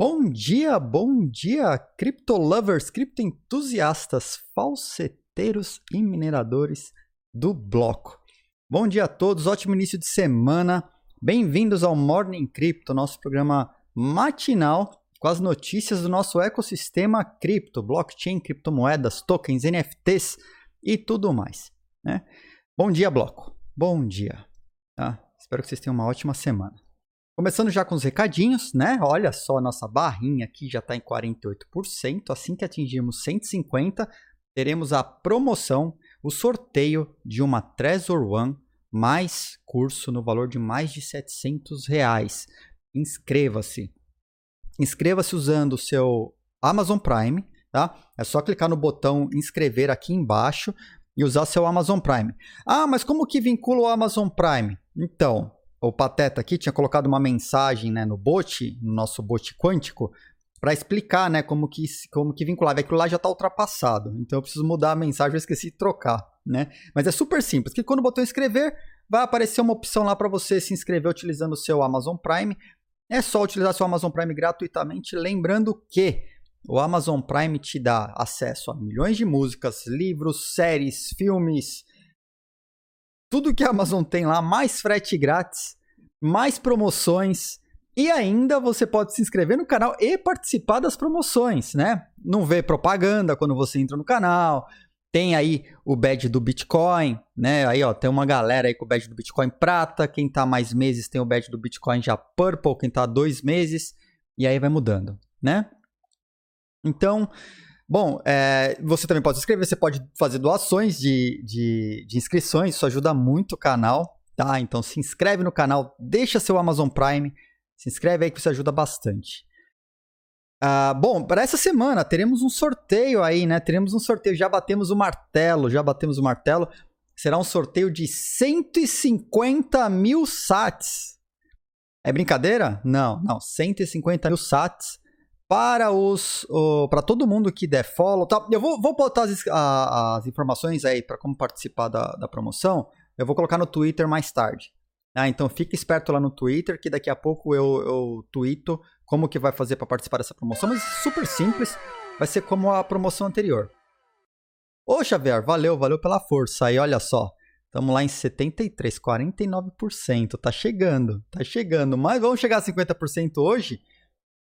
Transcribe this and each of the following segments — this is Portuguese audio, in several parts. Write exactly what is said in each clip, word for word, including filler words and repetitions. Bom dia, bom dia, criptolovers, criptoentusiastas, falseteiros e mineradores do bloco. Bom dia a todos, ótimo início de semana. Bem-vindos ao Morning Crypto, nosso programa matinal com as notícias do nosso ecossistema cripto, blockchain, criptomoedas, tokens, N F Ts e tudo mais, né? Bom dia, bloco. Bom dia. Tá? Espero que vocês tenham uma ótima semana. Começando já com os recadinhos, né? Olha só, a nossa barrinha aqui já está em quarenta e oito por cento. Assim que atingirmos cento e cinquenta, teremos a promoção, o sorteio de uma Trezor One mais curso no valor de mais de setecentos reais. Inscreva-se. Inscreva-se usando o seu Amazon Prime, tá? É só clicar no botão inscrever aqui embaixo e usar seu Amazon Prime. Ah, mas como que vincula o Amazon Prime? Então... o Pateta aqui tinha colocado uma mensagem, né, no bot, no nosso bot quântico, para explicar, né, como que, como que vinculava. Aquilo lá já está ultrapassado, então eu preciso mudar a mensagem, eu esqueci de trocar, né? Mas é super simples, que quando o botão inscrever, vai aparecer uma opção lá para você se inscrever utilizando o seu Amazon Prime. É só utilizar seu Amazon Prime gratuitamente, lembrando que o Amazon Prime te dá acesso a milhões de músicas, livros, séries, filmes... tudo que a Amazon tem lá, mais frete grátis, mais promoções e ainda você pode se inscrever no canal e participar das promoções, né? Não vê propaganda quando você entra no canal, tem aí o badge do Bitcoin, né? Aí ó, tem uma galera aí com o badge do Bitcoin prata, quem tá mais meses tem o badge do Bitcoin já purple, quem tá dois meses e aí vai mudando, né? Então... bom, é, você também pode se inscrever, você pode fazer doações de, de, de inscrições, isso ajuda muito o canal, tá? Então se inscreve no canal, deixa seu Amazon Prime, se inscreve aí que isso ajuda bastante. Ah, bom, para essa semana teremos um sorteio aí, né? Teremos um sorteio, já batemos o martelo, já batemos o martelo. Será um sorteio de cento e cinquenta mil sats. É brincadeira? Não, não, cento e cinquenta mil sats. Para os, oh, para todo mundo que der follow, tá? Eu vou, vou botar as, a, as informações aí para como participar da, da promoção. Eu vou colocar no Twitter mais tarde. Ah, então fique esperto lá no Twitter, que daqui a pouco eu, eu tweeto como que vai fazer para participar dessa promoção. Mas super simples, vai ser como a promoção anterior. Ô Xavier, valeu, valeu pela força aí, olha só. Estamos lá em setenta e três, quarenta e nove por cento, tá chegando, tá chegando. Mas vamos chegar a cinquenta por cento hoje.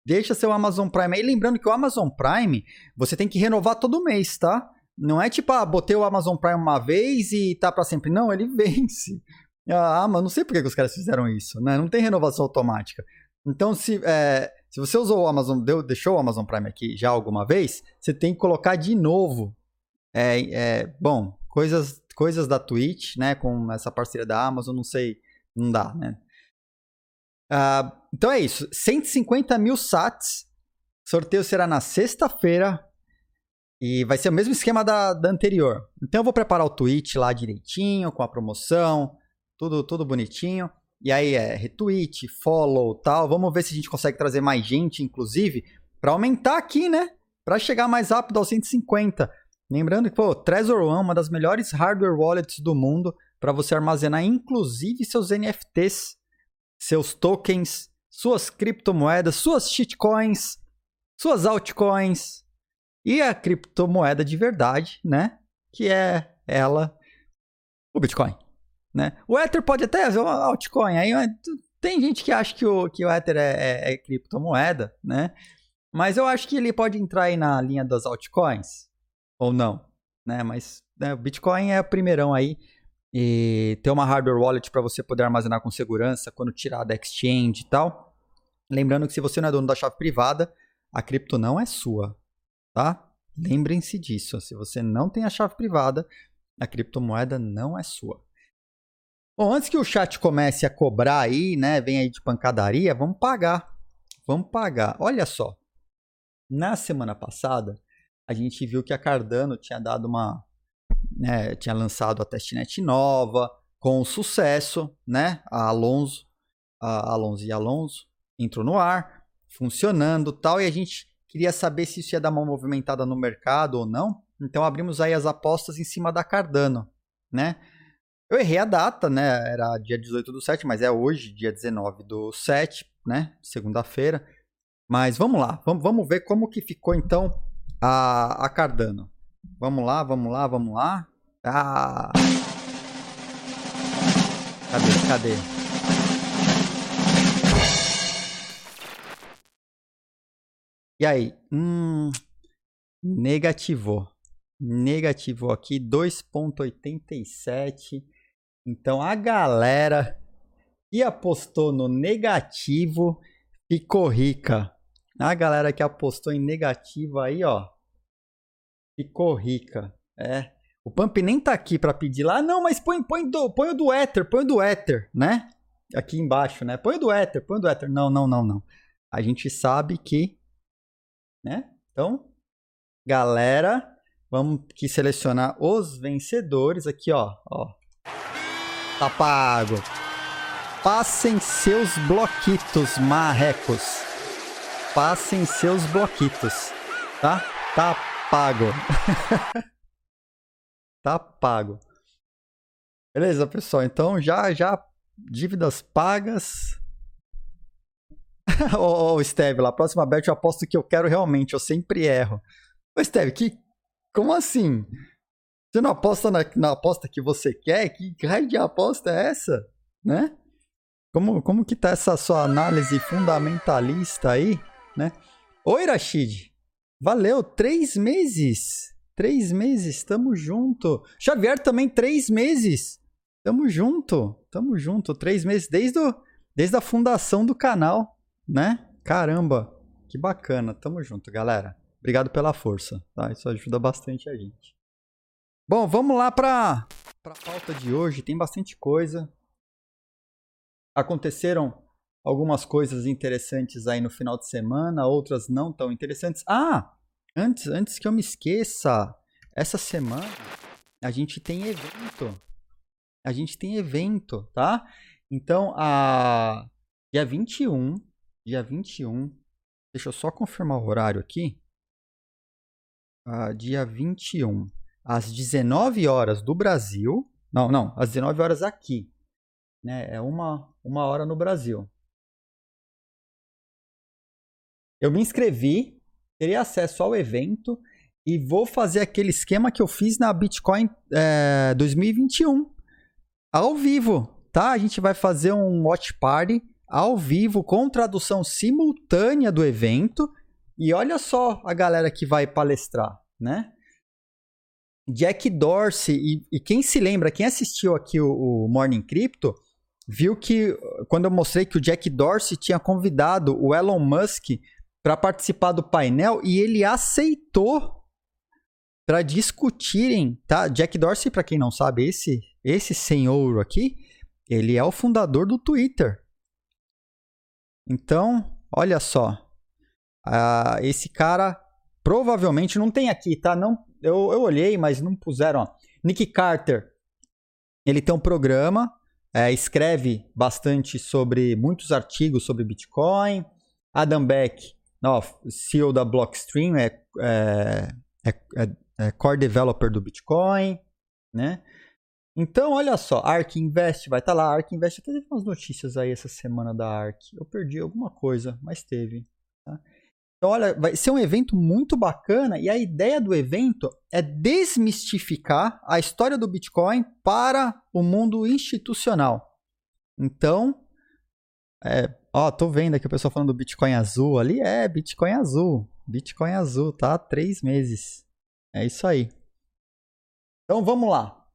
Deixa seu Amazon Prime aí. Lembrando que o Amazon Prime, você tem que renovar todo mês, tá? Não é tipo, ah, botei o Amazon Prime uma vez e tá pra sempre. Não, ele vence. Ah, mas não sei por que os caras fizeram isso, né? Não tem renovação automática. Então, se, é, se você usou o Amazon, deu, deixou o Amazon Prime aqui já alguma vez, você tem que colocar de novo. É, é, bom, coisas, coisas da Twitch, né? Com essa parceria da Amazon, não sei, não dá, né? Uh, então é isso, cento e cinquenta mil sats, sorteio será na sexta-feira e vai ser o mesmo esquema da, da anterior. Então eu vou preparar o tweet lá direitinho, com a promoção, tudo, tudo bonitinho. E aí é retweet, follow, tal, vamos ver se a gente consegue trazer mais gente, inclusive, para aumentar aqui, né? Para chegar mais rápido aos cento e cinquenta. Lembrando que, pô, Trezor One, uma das melhores hardware wallets do mundo, para você armazenar inclusive seus N F Ts, seus tokens, suas criptomoedas, suas shitcoins, suas altcoins e a criptomoeda de verdade, né? Que é ela, o Bitcoin, né? O Ether pode até ser uma altcoin. Aí tem gente que acha que o, que o Ether é, é, é criptomoeda, né? Mas eu acho que ele pode entrar aí na linha das altcoins ou não, né? Mas né, o Bitcoin é o primeirão aí. E ter uma hardware wallet para você poder armazenar com segurança quando tirar da exchange e tal. Lembrando que se você não é dono da chave privada, a cripto não é sua, tá? Lembrem-se disso. Se você não tem a chave privada, a criptomoeda não é sua. Bom, antes que o chat comece a cobrar aí, né? Vem aí de pancadaria, vamos pagar. Vamos pagar. Olha só. Na semana passada, a gente viu que a Cardano tinha dado uma... né, tinha lançado a testnet nova com sucesso, né? A Alonzo, a Alonzo e Alonzo entrou no ar, funcionando tal, e a gente queria saber se isso ia dar uma movimentada no mercado ou não. Então abrimos aí as apostas em cima da Cardano, né? Eu errei a data, né? Era dia dezoito do sete, mas é hoje, dia dezenove do sete, né? Segunda-feira. Mas vamos lá, vamos, vamos ver como que ficou então a, a Cardano. Vamos lá, vamos lá, vamos lá. Ah. Cadê, cadê? E aí? Hum, negativou. Negativou aqui, dois vírgula oitenta e sete. Então a galera que apostou no negativo ficou rica. A galera que apostou em negativo aí, ó, ficou rica. É. O Pump nem tá aqui pra pedir lá. Não, mas põe, põe, do, põe o do Ether, põe o do Ether, né? Aqui embaixo, né? Põe o do Ether, põe o do Ether. Não, não, não, não. A gente sabe que, né? Então, galera, vamos aqui selecionar os vencedores aqui, ó. Ó. Tá pago. Passem seus bloquitos, marrecos. Passem seus bloquitos, tá? Tá pago. Tá pago. Beleza, pessoal? Então, já, já, dívidas pagas. Ô, oh, Steve, lá, próxima bet eu aposto que eu quero realmente, eu sempre erro. Ô, Steve, que... como assim? Você não aposta na, na aposta que você quer? Que raio de aposta é essa, né? Como, como que tá essa sua análise fundamentalista aí, né? Oi, Rashid. Valeu, três meses. Três meses, tamo junto. Xavier também, três meses. Tamo junto, tamo junto. Três meses desde, o, desde a fundação do canal, né? Caramba, que bacana. Tamo junto, galera. Obrigado pela força, tá? Isso ajuda bastante a gente. Bom, vamos lá pra, pra pauta de hoje. Tem bastante coisa. Aconteceram algumas coisas interessantes aí no final de semana, outras não tão interessantes. Ah, antes, antes que eu me esqueça, essa semana a gente tem evento. A gente tem evento, tá? Então, a... dia vinte e um, dia vinte e um, deixa eu só confirmar o horário aqui. Ah, dia vinte e um, às dezenove horas do Brasil, não, não, às dezenove horas aqui. É uma, uma hora no Brasil. Eu me inscrevi, terei acesso ao evento e vou fazer aquele esquema que eu fiz na Bitcoin é, dois mil e vinte e um, ao vivo, tá? A gente vai fazer um watch party ao vivo com tradução simultânea do evento e olha só a galera que vai palestrar, né? Jack Dorsey e, e quem se lembra, quem assistiu aqui o, o Morning Crypto, viu que quando eu mostrei que o Jack Dorsey tinha convidado o Elon Musk para participar do painel e ele aceitou para discutirem, tá? Jack Dorsey, para quem não sabe, esse, esse senhor aqui, ele é o fundador do Twitter. Então, olha só, ah, esse cara provavelmente não tem aqui, tá? Não, eu, eu olhei, mas não puseram. Ó. Nick Carter, ele tem um programa. É, escreve bastante sobre muitos artigos sobre Bitcoin. Adam Beck, ó, C E O da Blockstream, é, é, é, é core developer do Bitcoin, né? Então, olha só, Ark Invest vai estar tá lá. Ark Invest, até teve umas notícias aí essa semana da Ark. Eu perdi alguma coisa, mas teve. Tá? Então, olha, vai ser um evento muito bacana e a ideia do evento é desmistificar a história do Bitcoin para o mundo institucional. Então, é, ó, tô vendo aqui o pessoal falando do Bitcoin azul ali. É, Bitcoin azul. Bitcoin azul, tá? Há três meses. É isso aí. Então, vamos lá.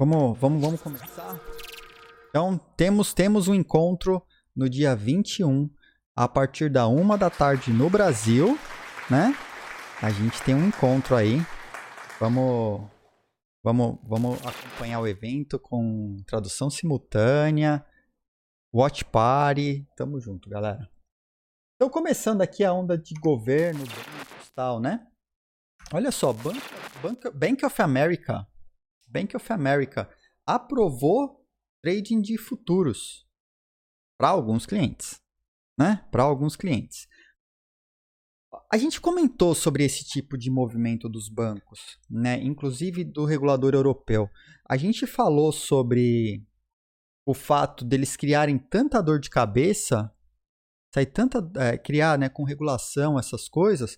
Vamos, vamos, vamos começar. Então, temos, temos um encontro no dia vinte e um. A partir da uma da tarde no Brasil, né? A gente tem um encontro aí. Vamos, vamos, vamos acompanhar o evento com tradução simultânea, watch party. Tamo junto, galera. Então, começando aqui a onda de governo, bancos e tal, né? Olha só, Bank, Bank, Bank of America. Bank of America aprovou trading de futuros para alguns clientes. Né? Para alguns clientes. A gente comentou sobre esse tipo de movimento dos bancos, né? Inclusive do regulador europeu. A gente falou sobre o fato deles criarem tanta dor de cabeça sair tanta, é, criar, né, com regulação essas coisas,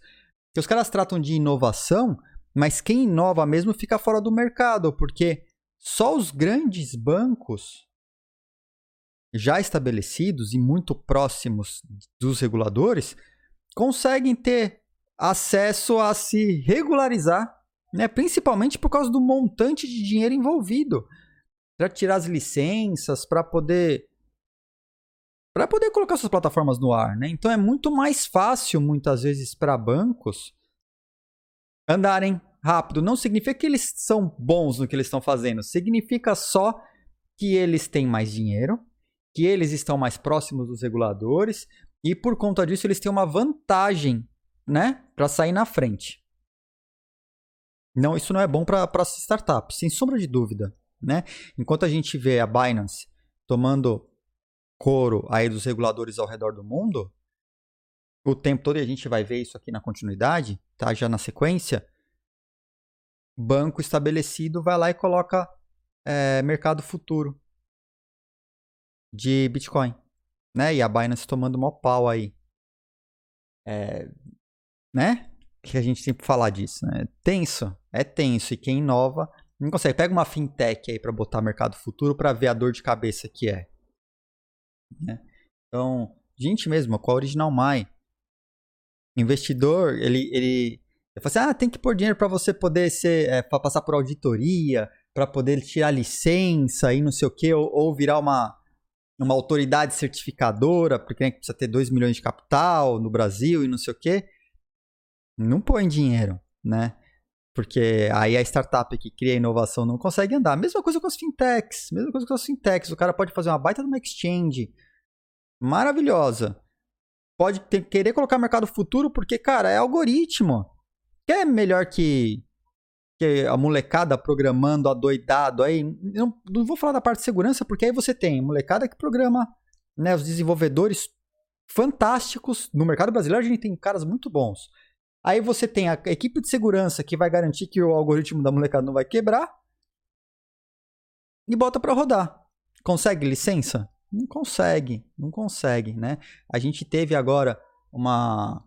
que os caras tratam de inovação, mas quem inova mesmo fica fora do mercado, porque só os grandes bancos já estabelecidos e muito próximos dos reguladores conseguem ter acesso a se regularizar, né? Principalmente por causa do montante de dinheiro envolvido, para tirar as licenças, para poder para poder colocar suas plataformas no ar, né? Então é muito mais fácil muitas vezes para bancos andarem rápido. Não significa que eles são bons no que eles estão fazendo, significa só que eles têm mais dinheiro, que eles estão mais próximos dos reguladores e por conta disso eles têm uma vantagem, né, para sair na frente. Não, isso não é bom para para startups, sem sombra de dúvida, né? Enquanto a gente vê a Binance tomando couro aí dos reguladores ao redor do mundo o tempo todo, e a gente vai ver isso aqui na continuidade, tá? Já na sequência, banco estabelecido vai lá e coloca é, mercado futuro de Bitcoin, né? E a Binance tomando mó pau aí, é, né? Que a gente sempre fala disso, né? Tenso, é tenso. E quem inova não consegue. Pega uma fintech aí para botar mercado futuro para ver a dor de cabeça que é, né? Então, gente mesmo, com a OriginalMy, investidor, ele, ele eu falo assim, ah, tem que pôr dinheiro para você poder ser, é, para passar por auditoria, para poder tirar licença e não sei o que, ou, ou virar uma, uma autoridade certificadora, porque né, precisa ter dois milhões de capital no Brasil e não sei o que. Não põe dinheiro, né? Porque aí a startup que cria inovação não consegue andar. Mesma coisa com as fintechs, mesma coisa com as fintechs. O cara pode fazer uma baita de uma exchange maravilhosa. Pode ter, querer colocar mercado futuro porque, cara, é algoritmo. Que é melhor que, que a molecada programando adoidado aí. Não, não vou falar da parte de segurança, porque aí você tem molecada que programa, né, os desenvolvedores fantásticos. No mercado brasileiro a gente tem caras muito bons. Aí você tem a equipe de segurança que vai garantir que o algoritmo da molecada não vai quebrar e bota para rodar. Consegue licença? Não consegue, não consegue, né? A gente teve agora uma...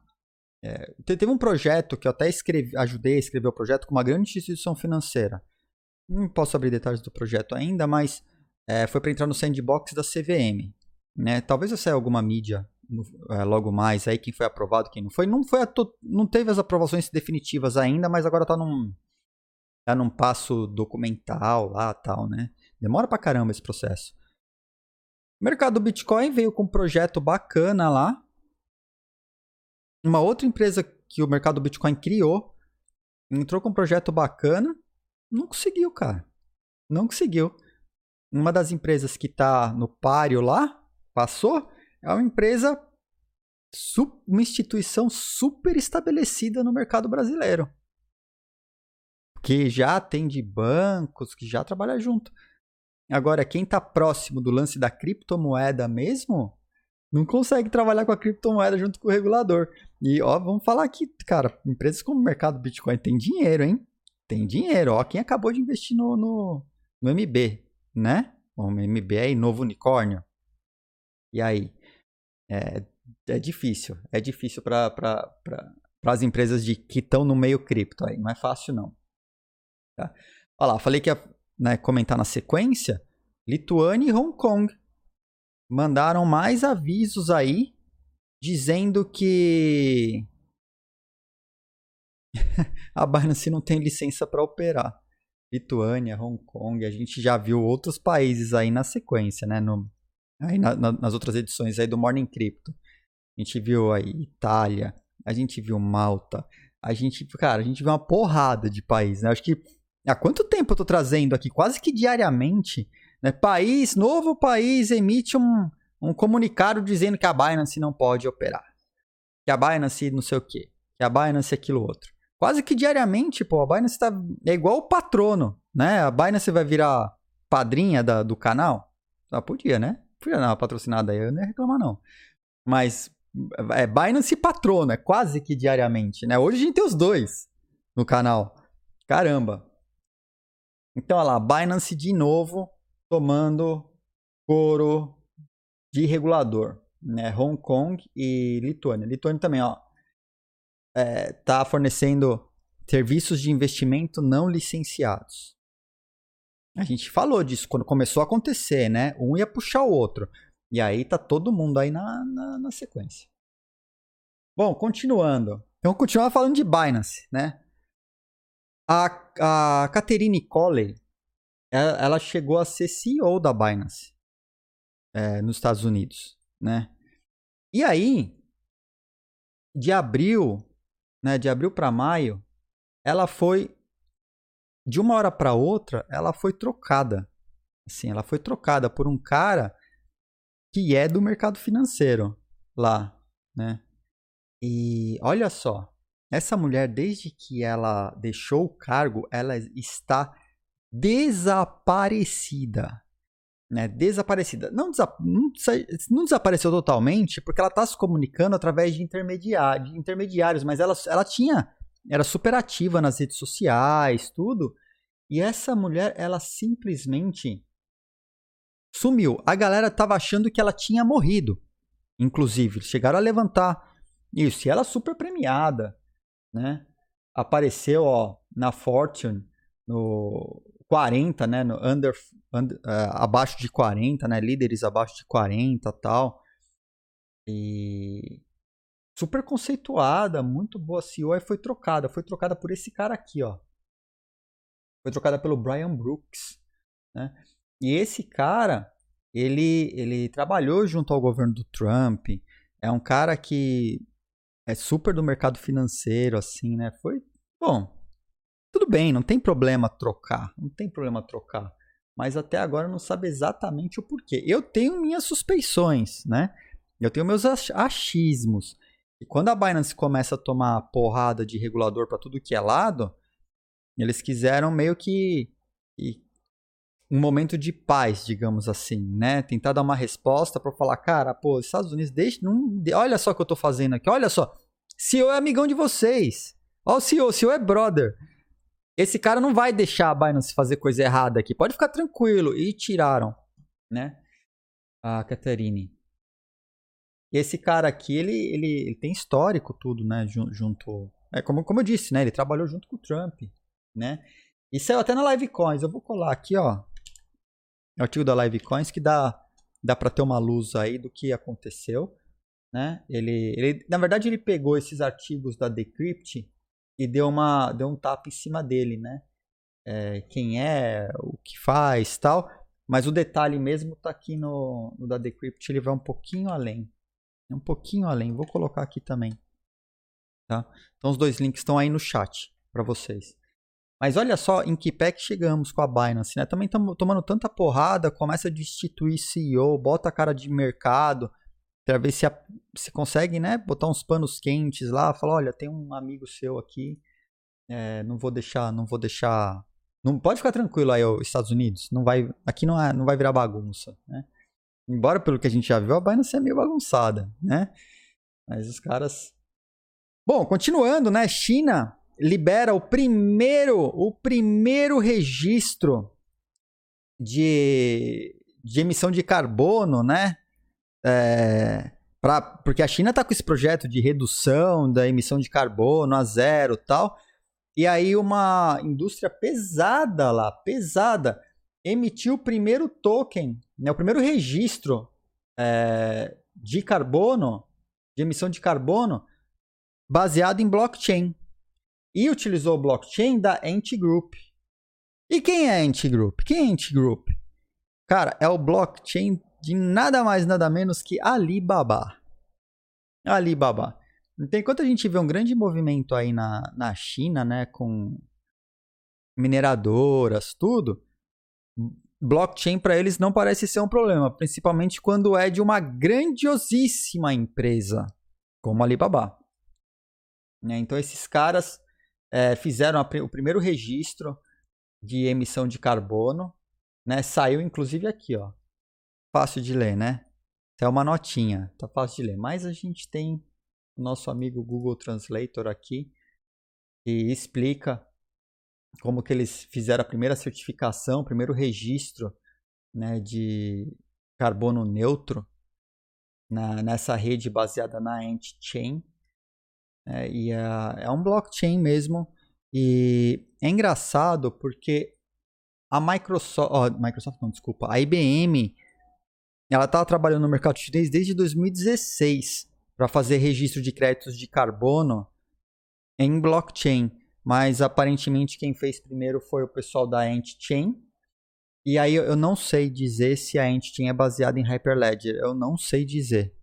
É, teve um projeto que eu até escrevi, ajudei a escrever o projeto com uma grande instituição financeira. Não posso abrir detalhes do projeto ainda, mas é, foi para entrar no sandbox da C V M, né? Talvez eu saia alguma mídia logo mais aí, quem foi aprovado, quem não foi. Não, foi to... não teve as aprovações definitivas ainda, mas agora tá num, tá num passo documental lá e tal, né? Demora pra caramba esse processo. O mercado Bitcoin veio com um projeto bacana lá. Uma outra empresa que o mercado Bitcoin criou entrou com um projeto bacana. Não conseguiu, cara. Não conseguiu. Uma das empresas que tá no páreo lá, passou... É uma empresa, uma instituição super estabelecida no mercado brasileiro, que já atende bancos, que já trabalha junto. Agora, quem está próximo do lance da criptomoeda mesmo, não consegue trabalhar com a criptomoeda junto com o regulador. E ó, vamos falar aqui, cara, empresas como o mercado Bitcoin tem dinheiro, hein? Tem dinheiro. Ó, quem acabou de investir no, no, no M B, né? O M B aí, novo unicórnio. E aí? É, é difícil, é difícil para pra, pra, as empresas de, que estão no meio cripto, aí não é fácil não. Tá? Olha lá, falei que ia, né, comentar na sequência, Lituânia e Hong Kong mandaram mais avisos aí, dizendo que a Binance não tem licença para operar. Lituânia, Hong Kong, a gente já viu outros países aí na sequência, né, no... Aí na, na, nas outras edições aí do Morning Crypto. A gente viu aí Itália, a gente viu Malta, a gente, cara, a gente viu uma porrada de país, né? Acho que há quanto tempo eu tô trazendo aqui, quase que diariamente, né? País, novo país emite um, um comunicado dizendo que a Binance não pode operar, que a Binance não sei o quê, que a Binance aquilo outro. Quase que diariamente, pô, a Binance tá, é igual o patrono, né? A Binance vai virar padrinha da, do canal? Ah, podia, né? Não, patrocinada aí, eu não ia reclamar não. Mas é Binance e patrona, quase que diariamente, né? Hoje a gente tem os dois no canal. Caramba. Então, olha lá, Binance de novo tomando couro de regulador. né, Hong Kong e Lituânia. Lituânia também, ó, é, tá fornecendo serviços de investimento não licenciados. A gente falou disso quando começou a acontecer, né? Um ia puxar o outro. E aí tá todo mundo aí na, na, na sequência. Bom, continuando. Então, continuar falando de Binance, né? A, a Catherine Coley, ela, ela chegou a ser C E O da Binance é, nos Estados Unidos, né? E aí, de abril, né? De abril para maio, ela foi... De uma hora para outra, ela foi trocada. Assim, ela foi trocada por um cara que é do mercado financeiro lá, né? E olha só, essa mulher, desde que ela deixou o cargo, ela está desaparecida, né? Desaparecida. Não, desa- não, desa- não desapareceu totalmente, porque ela está se comunicando através de, intermediário, de intermediários, mas ela, ela tinha... Era super ativa nas redes sociais, tudo. E essa mulher, ela simplesmente sumiu. A galera tava achando que ela tinha morrido. Inclusive, chegaram a levantar isso. E ela super premiada, né? Apareceu, ó, na Fortune, no quarenta, né? No under, under, uh, abaixo de quarenta, né? Líderes abaixo de quarenta e tal. E... super conceituada, muito boa C E O, e foi trocada. Foi trocada por esse cara aqui, ó. Foi trocada pelo Brian Brooks, né? E esse cara, ele, ele trabalhou junto ao governo do Trump. É um cara que é super do mercado financeiro, assim, né? Foi, bom, tudo bem, não tem problema trocar. Não tem problema trocar. Mas até agora não sabe exatamente o porquê. Eu tenho minhas suspeições, né? Eu tenho meus achismos. E quando a Binance começa a tomar porrada de regulador para tudo que é lado, eles quiseram meio que, que um momento de paz, digamos assim, né? Tentar dar uma resposta para falar, cara, pô, Estados Unidos, deixa, não, olha só o que eu tô fazendo aqui, olha só, C E O é amigão de vocês, ó o C E O, o C E O é brother, esse cara não vai deixar a Binance fazer coisa errada aqui, pode ficar tranquilo, e tiraram, né? A Catherine. E esse cara aqui, ele, ele, ele tem histórico tudo, né, junto... É, como, como eu disse, né, ele trabalhou junto com o Trump, né? E saiu até na Livecoins, eu vou colar aqui, ó. É o artigo da Livecoins que dá, dá pra ter uma luz aí do que aconteceu, né? Ele, ele, na verdade, ele pegou esses artigos da Decrypt e deu, uma, deu um tapa em cima dele, né? É, quem é, o que faz e tal. Mas o detalhe mesmo tá aqui no, no da Decrypt, ele vai um pouquinho além. Um pouquinho além, vou colocar aqui também, tá? Então os dois links estão aí no chat para vocês. Mas olha só em que pé que chegamos com a Binance, né? Também estamos tomando tanta porrada, começa a destituir C E O, bota a cara de mercado, para ver se, a, se consegue, né? Botar uns panos quentes lá, falar, olha, tem um amigo seu aqui, é, não vou deixar, não vou deixar, não pode ficar tranquilo aí, os Estados Unidos, não vai, aqui não, é, não vai virar bagunça, né? Embora, pelo que a gente já viu, a Binance é meio bagunçada, né? Mas os caras... Bom, continuando, né? China libera o primeiro, o primeiro registro de, de emissão de carbono, né? É, pra, porque a China está com esse projeto de redução da emissão de carbono a zero e tal. E aí uma indústria pesada lá, pesada... emitiu o primeiro token, né, o primeiro registro é, de carbono, de emissão de carbono, baseado em blockchain. E utilizou o blockchain da Ant Group. E quem é Ant Group? Quem é Ant Group? Cara, é o blockchain de nada mais, nada menos que Alibaba. Alibaba. Então, enquanto a gente vê um grande movimento aí na, na China, né, com mineradoras, tudo... Blockchain para eles não parece ser um problema, principalmente quando é de uma grandiosíssima empresa como a Alibaba. Né? Então esses caras é, fizeram a, o primeiro registro de emissão de carbono, né? Saiu inclusive aqui, ó, fácil de ler, né? É uma notinha, tá fácil de ler. Mas a gente tem o nosso amigo Google Translator aqui que explica como que eles fizeram a primeira certificação, o primeiro registro, né, de carbono neutro na, nessa rede baseada na AntChain. É, e é, é um blockchain mesmo. E é engraçado porque a Microsoft, oh, Microsoft não, desculpa, a I B M, ela estava trabalhando no mercado chinês desde dois mil e dezesseis para fazer registro de créditos de carbono em blockchain. Mas aparentemente quem fez primeiro foi o pessoal da AntChain. E aí eu não sei dizer se a AntChain é baseada em Hyperledger. Eu não sei dizer.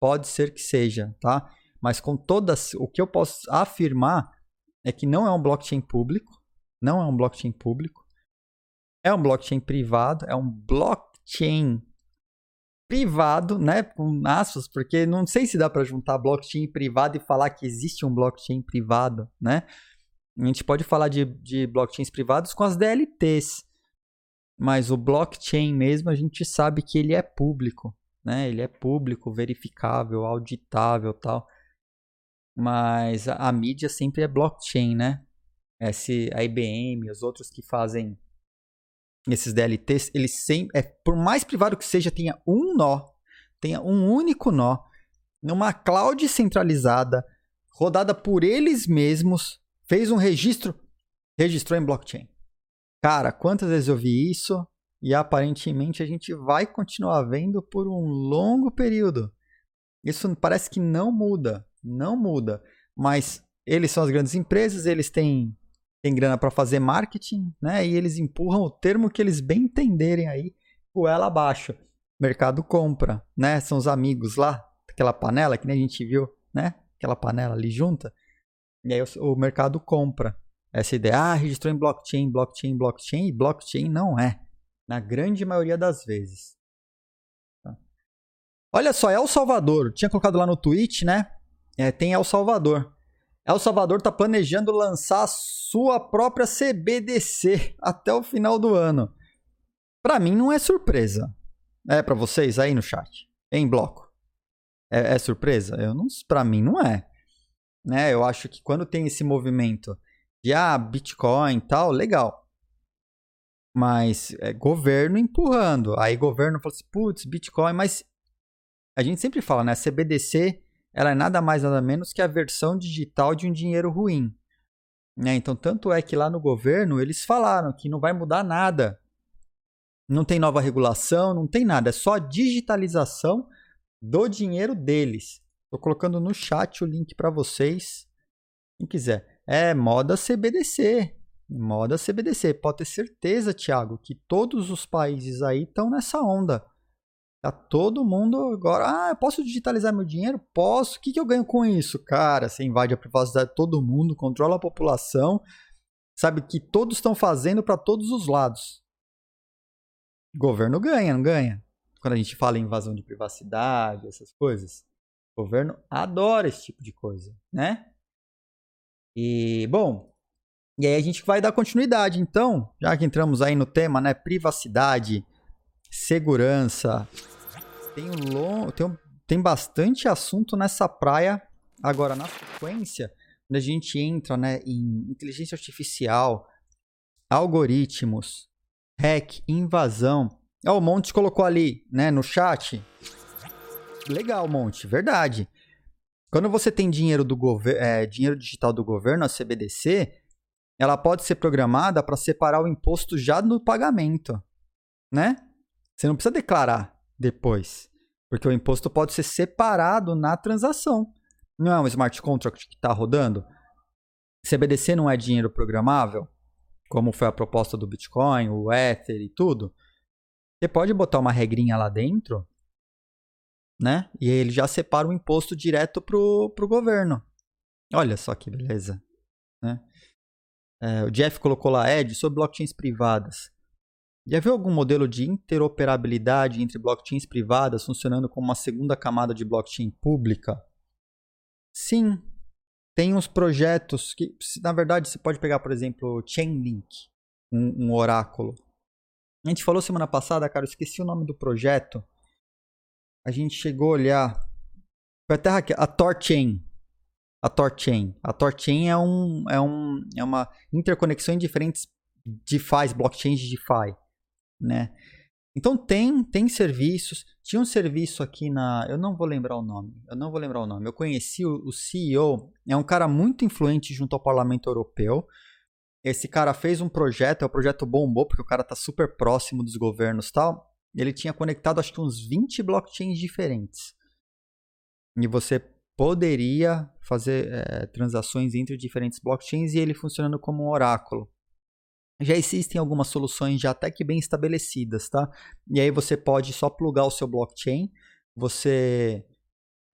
Pode ser que seja, tá? Mas com todas, o que eu posso afirmar é que não é um blockchain público. Não é um blockchain público. É um blockchain privado. É um blockchain privado, né? Com aspas, porque não sei se dá para juntar blockchain privado e falar que existe um blockchain privado, né? A gente pode falar de, de blockchains privados com as D L Ts, mas o blockchain mesmo a gente sabe que ele é público, né? Ele é público, verificável, auditável e tal. Mas a, a mídia sempre é blockchain, né? Esse, a I B M, os outros que fazem esses D L Ts, eles sempre, é, por mais privado que seja, tenha um nó, tenha um único nó, numa cloud centralizada, rodada por eles mesmos. Fez um registro, registrou em blockchain. Cara, quantas vezes eu vi isso? E aparentemente a gente vai continuar vendo por um longo período. Isso parece que não muda, não muda. Mas eles são as grandes empresas, eles têm, têm grana para fazer marketing, né? E eles empurram o termo que eles bem entenderem aí, goela abaixo. Mercado compra, né? São os amigos lá, aquela panela que nem a gente viu, né? Aquela panela ali junta. E aí o, o mercado compra essa ideia. Ah, registrou em blockchain, blockchain, blockchain. E blockchain não é, na grande maioria das vezes. Tá. Olha só, El Salvador. Tinha colocado lá no tweet, né? É, tem El Salvador. El Salvador está planejando lançar a sua própria C B D C até o final do ano. Para mim não é surpresa. É para vocês aí no chat, em bloco. É, é surpresa? Eu não, para mim não é. Né, eu acho que quando tem esse movimento de ah, Bitcoin e tal, legal. Mas é governo empurrando. Aí governo fala assim, putz, Bitcoin, mas a gente sempre fala, né? A C B D C, ela é nada mais nada menos que a versão digital de um dinheiro ruim. Né? Então, tanto é que lá no governo eles falaram que não vai mudar nada. Não tem nova regulação, não tem nada. É só a digitalização do dinheiro deles. Estou colocando no chat o link para vocês, quem quiser. É moda C B D C, moda C B D C. Pode ter certeza, Thiago, que todos os países aí estão nessa onda. Tá todo mundo agora, ah, eu posso digitalizar meu dinheiro? Posso. O que, que eu ganho com isso? Cara, você invade a privacidade de todo mundo, controla a população, sabe que todos estão fazendo para todos os lados. O governo ganha, não ganha? Quando a gente fala em invasão de privacidade, essas coisas. O governo adora esse tipo de coisa, né? E, bom, e aí a gente vai dar continuidade, então, já que entramos aí no tema, né? Privacidade, segurança. Tem, um long, tem, um, tem bastante assunto nessa praia. Agora, na sequência, quando a gente entra, né, em inteligência artificial, algoritmos, hack, invasão. Ó, o Monte colocou ali, né, no chat. Legal, Monte, verdade. Quando você tem dinheiro, do gover- é, dinheiro digital do governo, a C B D C, ela pode ser programada para separar o imposto já no pagamento, né? Você não precisa declarar depois, porque o imposto pode ser separado na transação. Não é um smart contract que está rodando? C B D C não é dinheiro programável, como foi a proposta do Bitcoin, o Ether e tudo. Você pode botar uma regrinha lá dentro, né? E ele já separa o imposto direto pro, pro governo. Olha só que beleza, né? É, o Jeff colocou lá, Ed, sobre blockchains privadas. Já viu algum modelo de interoperabilidade entre blockchains privadas funcionando como uma segunda camada de blockchain pública? Sim. Tem uns projetos que, na verdade, você pode pegar, por exemplo, Chainlink, um, um oráculo. A gente falou semana passada, cara, eu esqueci o nome do projeto. A gente chegou a olhar, foi até a THORChain, a THORChain, a THORChain é, um, é, um, é uma interconexão em diferentes DeFi, blockchains de DeFi, né? Então tem, tem serviços, tinha um serviço aqui na, eu não vou lembrar o nome, eu não vou lembrar o nome, eu conheci o, o C E O, é um cara muito influente junto ao Parlamento Europeu. Esse cara fez um projeto, é um projeto bombou, porque o cara tá super próximo dos governos e tal. Ele tinha conectado acho que uns vinte blockchains diferentes. E você poderia fazer é, transações entre diferentes blockchains e ele funcionando como um oráculo. Já existem algumas soluções já até que bem estabelecidas, tá? E aí você pode só plugar o seu blockchain, você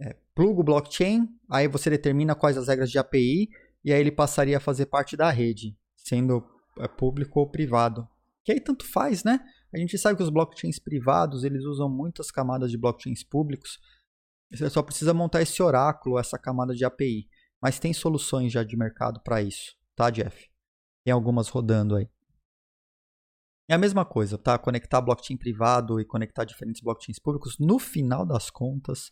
é, pluga o blockchain, aí você determina quais as regras de A P I e aí ele passaria a fazer parte da rede, sendo público ou privado. Que aí tanto faz, né? A gente sabe que os blockchains privados, eles usam muitas camadas de blockchains públicos. Você só precisa montar esse oráculo, essa camada de A P I. Mas tem soluções já de mercado para isso, tá, Jeff? Tem algumas rodando aí. É a mesma coisa, tá? Conectar blockchain privado e conectar diferentes blockchains públicos, no final das contas,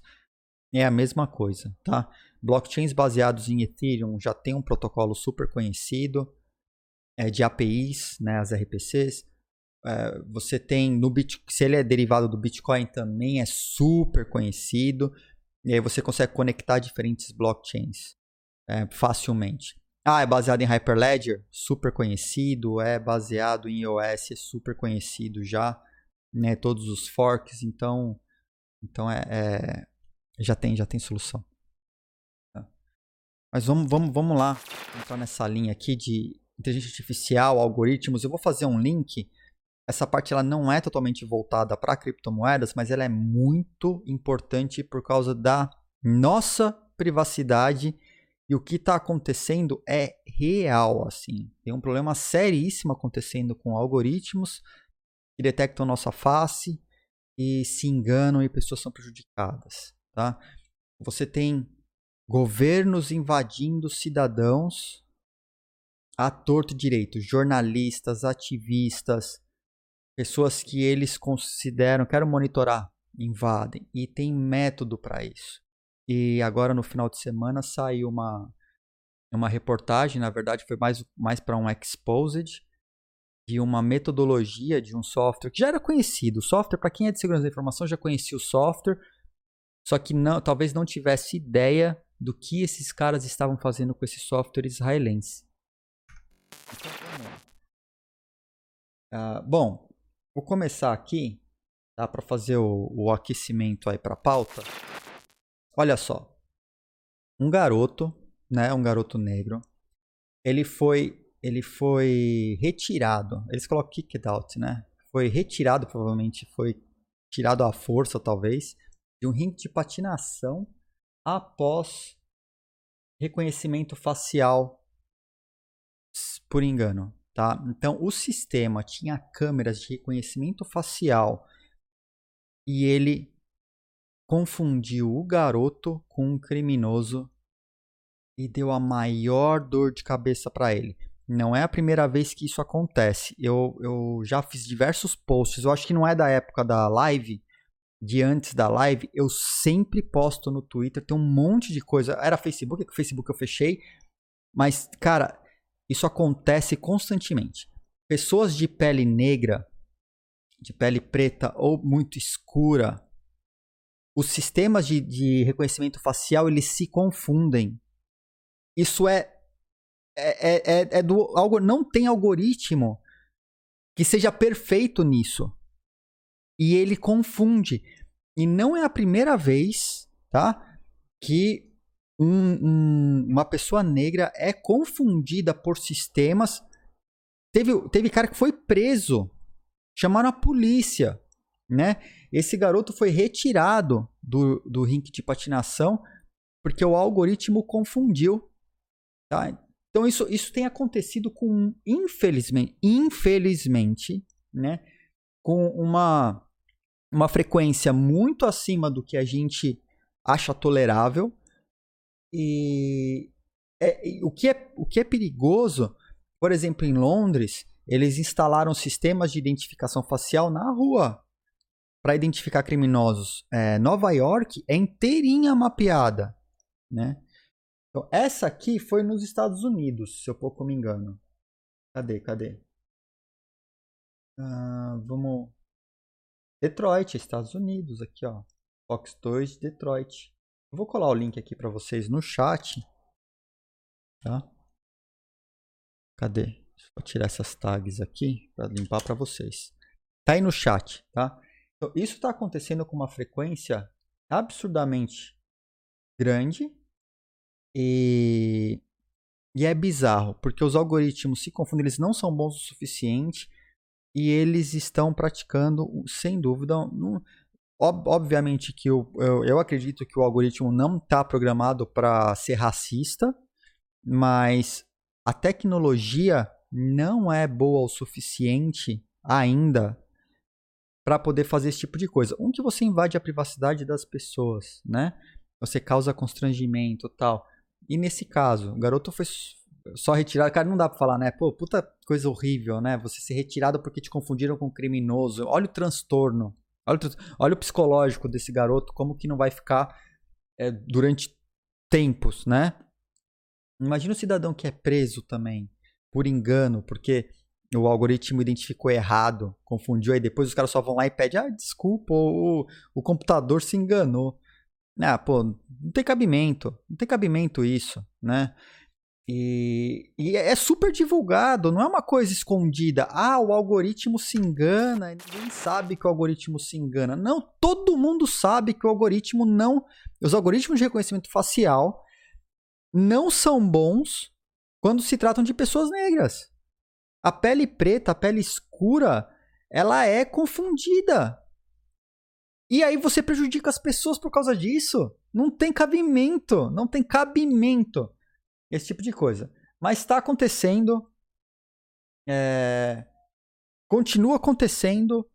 é a mesma coisa, tá? Blockchains baseados em Ethereum já tem um protocolo super conhecido, de A P Is, né, as R P Cs, é, você tem, no Bit, se ele é derivado do Bitcoin também é super conhecido, e aí você consegue conectar diferentes blockchains é, facilmente. Ah, é baseado em Hyperledger? Super conhecido, é baseado em iOS, é super conhecido já, né, todos os forks, então, então é, é, já tem, já tem solução. Tá. Mas vamos, vamos, vamos lá, entrar nessa linha aqui de inteligência artificial, algoritmos, eu vou fazer um link. Essa parte ela não é totalmente voltada para criptomoedas, mas ela é muito importante por causa da nossa privacidade e o que está acontecendo é real, assim. Tem um problema seríssimo acontecendo com algoritmos que detectam nossa face e se enganam e pessoas são prejudicadas, tá? Você tem governos invadindo cidadãos a torto e direito, jornalistas, ativistas, pessoas que eles consideram, quero monitorar, invadem. E tem método para isso. E agora no final de semana saiu uma, uma reportagem, na verdade foi mais, mais para um exposed, de uma metodologia de um software que já era conhecido. O software, para quem é de segurança da informação, já conhecia o software, só que não, talvez não tivesse ideia do que esses caras estavam fazendo com esse software israelense. Uh, bom, vou começar aqui, tá, para fazer o, o aquecimento aí para a pauta. Olha só, um garoto, né, um garoto negro, ele foi, ele foi retirado, eles colocam kicked out, né? Foi retirado, provavelmente foi tirado à força, talvez, de um ringue de patinação após reconhecimento facial por engano. Tá? Então, o sistema tinha câmeras de reconhecimento facial e ele confundiu o garoto com um criminoso e deu a maior dor de cabeça para ele. Não é a primeira vez que isso acontece. Eu, eu já fiz diversos posts, eu acho que não é da época da live, de antes da live. Eu sempre posto no Twitter, tem um monte de coisa. Era Facebook, que o Facebook eu fechei, mas, cara... Isso acontece constantemente. Pessoas de pele negra, de pele preta ou muito escura, os sistemas de, de reconhecimento facial, eles se confundem. Isso é, é, é, é do algo, não tem algoritmo que seja perfeito nisso. E ele confunde. E não é a primeira vez, tá, que... Um, um, uma pessoa negra é confundida por sistemas. Teve, teve cara que foi preso, chamaram a polícia, né? Esse garoto foi retirado do, do rink de patinação porque o algoritmo confundiu, tá? Então isso, isso tem acontecido com, infelizmente, infelizmente, né? Com uma, uma frequência muito acima do que a gente acha tolerável. E é, o, que é, o que é perigoso, por exemplo, em Londres, eles instalaram sistemas de identificação facial na rua para identificar criminosos. É, Nova York é inteirinha mapeada, né? Então, essa aqui foi nos Estados Unidos, se eu pouco me engano. Cadê, cadê? Ah, vamos Detroit, Estados Unidos, aqui ó, Fox dois, Detroit. Eu vou colar o link aqui para vocês no chat, tá? Cadê? Deixa eu tirar essas tags aqui para limpar para vocês. Tá aí no chat, tá? Então, isso está acontecendo com uma frequência absurdamente grande e, e é bizarro, porque os algoritmos se confundem, eles não são bons o suficiente e eles estão praticando, sem dúvida, um, ob, obviamente que eu, eu, eu acredito que o algoritmo não está programado para ser racista, mas a tecnologia não é boa o suficiente ainda para poder fazer esse tipo de coisa. Um, que você invade a privacidade das pessoas, né? Você causa constrangimento e tal. E nesse caso, o garoto foi só retirado. Cara, não dá para falar, né? Pô, puta coisa horrível, né? Você ser retirado porque te confundiram com um criminoso. Olha o transtorno. Olha o, trans... Olha o psicológico desse garoto, como que não vai ficar é, durante tempos, né? Imagina o cidadão que é preso também por engano, porque o algoritmo identificou errado, confundiu, aí depois os caras só vão lá e pedem, ah, desculpa, o, o computador se enganou. Ah, pô, não tem cabimento, não tem cabimento isso, né? E, e é super divulgado, não é uma coisa escondida. Ah, o algoritmo se engana, ninguém sabe que o algoritmo se engana. Não, todo mundo sabe que o algoritmo não... Os algoritmos de reconhecimento facial não são bons quando se tratam de pessoas negras. A pele preta, a pele escura, ela é confundida. E aí você prejudica as pessoas por causa disso. Não tem cabimento, não tem cabimento esse tipo de coisa. Mas está acontecendo, é... continua acontecendo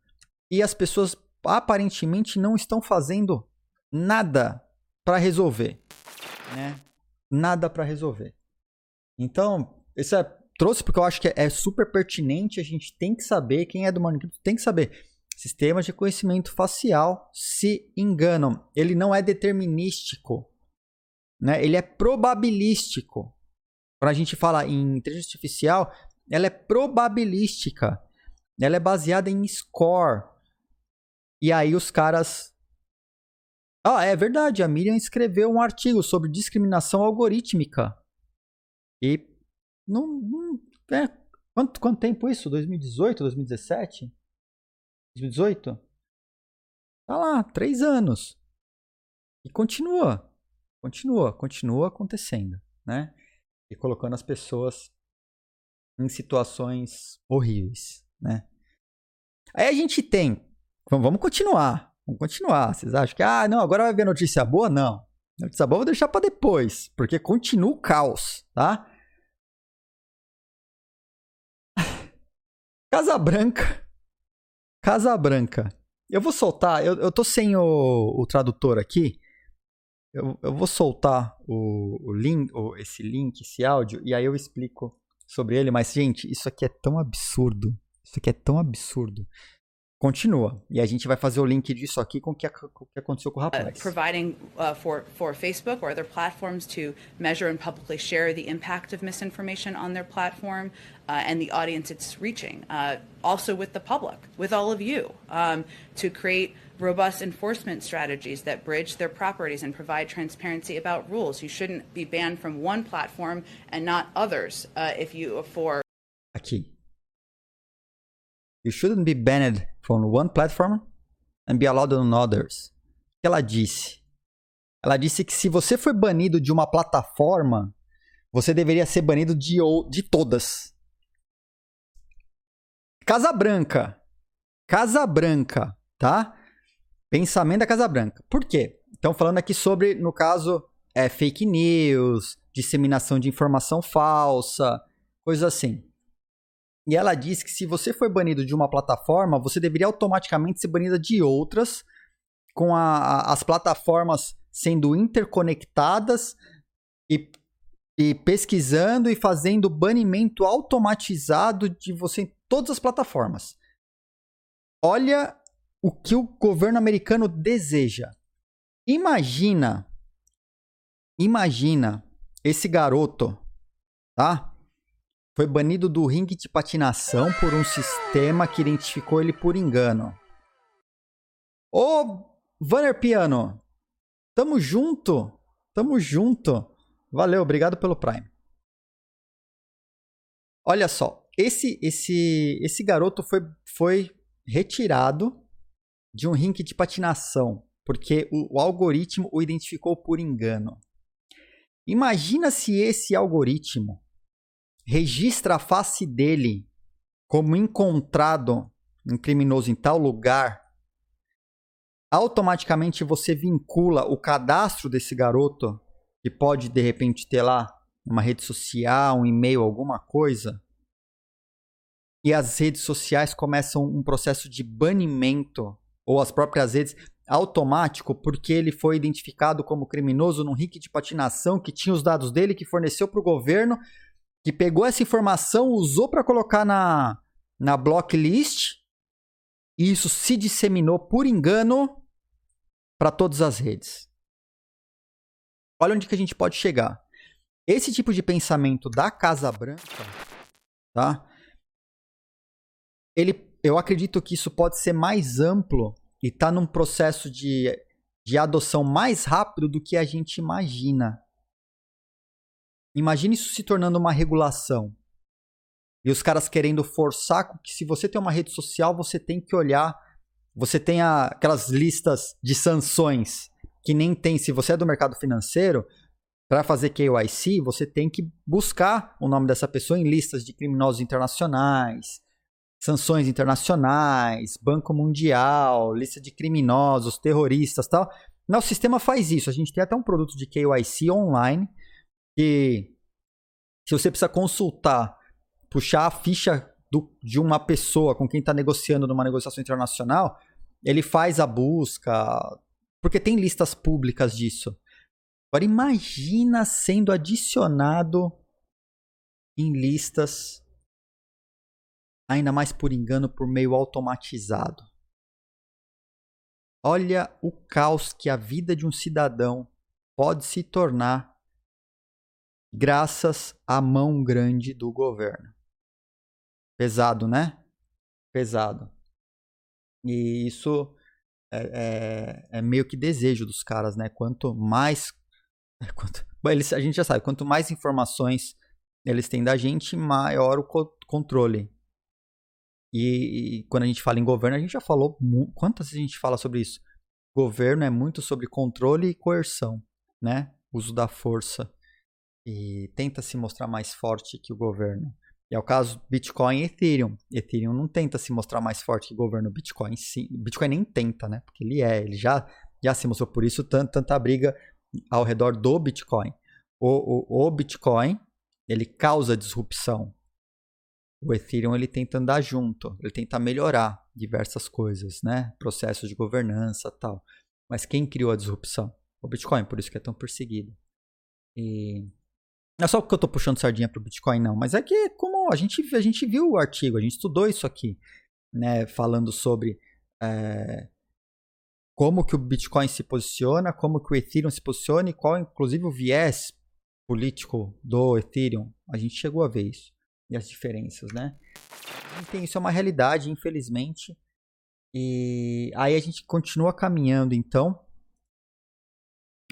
e as pessoas aparentemente não estão fazendo nada para resolver, né? Nada para resolver. Então, isso é... Trouxe porque eu acho que é super pertinente, a gente tem que saber, quem é do Morning Crypto tem que saber. Sistemas de reconhecimento facial se enganam. Ele não é determinístico, né? Ele é probabilístico. Quando a gente fala em inteligência artificial, ela é probabilística. Ela é baseada em score. E aí os caras... Ah, é verdade, a Miriam escreveu um artigo sobre discriminação algorítmica. E... Não, não, é, quanto, quanto tempo isso? dois mil e dezoito, dois mil e dezessete? dois mil e dezoito? Tá lá, três anos. E continua. Continua, continua acontecendo, né? E colocando as pessoas em situações horríveis, né? Aí a gente tem... Vamos continuar. Vamos continuar. Vocês acham que, ah, não, agora vai ver notícia boa? Não. Notícia boa eu vou deixar pra depois, porque continua o caos, tá? Casa Branca, Casa Branca, eu vou soltar, eu, eu tô sem o, o tradutor aqui, eu, eu vou soltar o, o link, o, esse link, esse áudio, e aí eu explico sobre ele, mas gente, isso aqui é tão absurdo, isso aqui é tão absurdo. Continua. E a gente vai fazer o link disso aqui com o que, com o que aconteceu com o rapaz. Providing uh, for for Facebook or other platforms to measure and publicly share the impact of misinformation on their platform uh, and the audience it's reaching. Uh, also with the public, with all of you, um, to create robust enforcement strategies that bridge their properties and provide transparency about rules. You shouldn't be banned from one platform and not others uh, if you for. Aqui. You shouldn't be banned from one platform and be allowed on others. O que ela disse? Ela disse que se você foi banido de uma plataforma, você deveria ser banido de, ou, de todas. Casa Branca. Casa Branca, tá? Pensamento da Casa Branca. Por quê? Estão falando aqui sobre, no caso, é, fake news, disseminação de informação falsa, coisa assim. E ela diz que se você foi banido de uma plataforma, você deveria automaticamente ser banida de outras, com a, a, as plataformas sendo interconectadas e, e pesquisando e fazendo banimento automatizado de você em todas as plataformas. Olha o que o governo americano deseja. Imagina, imagina esse garoto, tá? Foi banido do ringue de patinação por um sistema que identificou ele por engano. Ô, Vanner Piano, tamo junto, tamo junto. Valeu, obrigado pelo Prime. Olha só, esse esse esse garoto foi foi retirado de um rink de patinação, porque o, o algoritmo o identificou por engano. Imagina se esse algoritmo registra a face dele como encontrado um criminoso em tal lugar, automaticamente você vincula o cadastro desse garoto, que pode de repente ter lá uma rede social, um e-mail, alguma coisa, e as redes sociais começam um processo de banimento, ou as próprias redes, automático, porque ele foi identificado como criminoso num rink de patinação que tinha os dados dele, que forneceu para o governo, que pegou essa informação, usou para colocar na, na blacklist, e isso se disseminou por engano para todas as redes. Olha onde que a gente pode chegar. Esse tipo de pensamento da Casa Branca, tá? Ele, eu acredito que isso pode ser mais amplo e está num processo de, de adoção mais rápido do que a gente imagina. Imagine isso se tornando uma regulação. E os caras querendo forçar que se você tem uma rede social, você tem que olhar. Você tem a, aquelas listas de sanções que nem tem. Se você é do mercado financeiro, para fazer K Y C, você tem que buscar o nome dessa pessoa em listas de criminosos internacionais, sanções internacionais, Banco Mundial, lista de criminosos, terroristas e tal. Não, o sistema faz isso. A gente tem até um produto de K Y C online que, se você precisa consultar, puxar a ficha do, de uma pessoa com quem está negociando numa negociação internacional, ele faz a busca, porque tem listas públicas disso. Agora imagina sendo adicionado em listas, ainda mais por engano, por meio automatizado. Olha o caos que a vida de um cidadão pode se tornar graças à mão grande do governo. Pesado, né? Pesado. E isso é, é, é meio que desejo dos caras, né? Quanto mais... Quanto, eles, a gente já sabe, quanto mais informações eles têm da gente, maior o co- controle. E, e quando a gente fala em governo, a gente já falou... Mu- quantas vezes a gente fala sobre isso? Governo é muito sobre controle e coerção, né? Uso da força. E tenta se mostrar mais forte que o governo. E é o caso Bitcoin e Ethereum. Ethereum não tenta se mostrar mais forte que o governo. Bitcoin sim. Bitcoin nem tenta, né? Porque ele é, ele já, já se mostrou. Por isso, tant, tanta briga ao redor do Bitcoin. O, o, o Bitcoin, ele causa disrupção. O Ethereum, ele tenta andar junto. Ele tenta melhorar diversas coisas, né? Processos de governança e tal. Mas quem criou a disrupção? O Bitcoin, por isso que é tão perseguido. E... Não é só porque eu estou puxando sardinha para o Bitcoin, não. Mas é que como a gente, a gente viu o artigo, a gente estudou isso aqui, né? Falando sobre é, como que o Bitcoin se posiciona, como que o Ethereum se posiciona e qual, inclusive, o viés político do Ethereum. A gente chegou a ver isso e as diferenças, né? Então, isso é uma realidade, infelizmente. E aí a gente continua caminhando, então.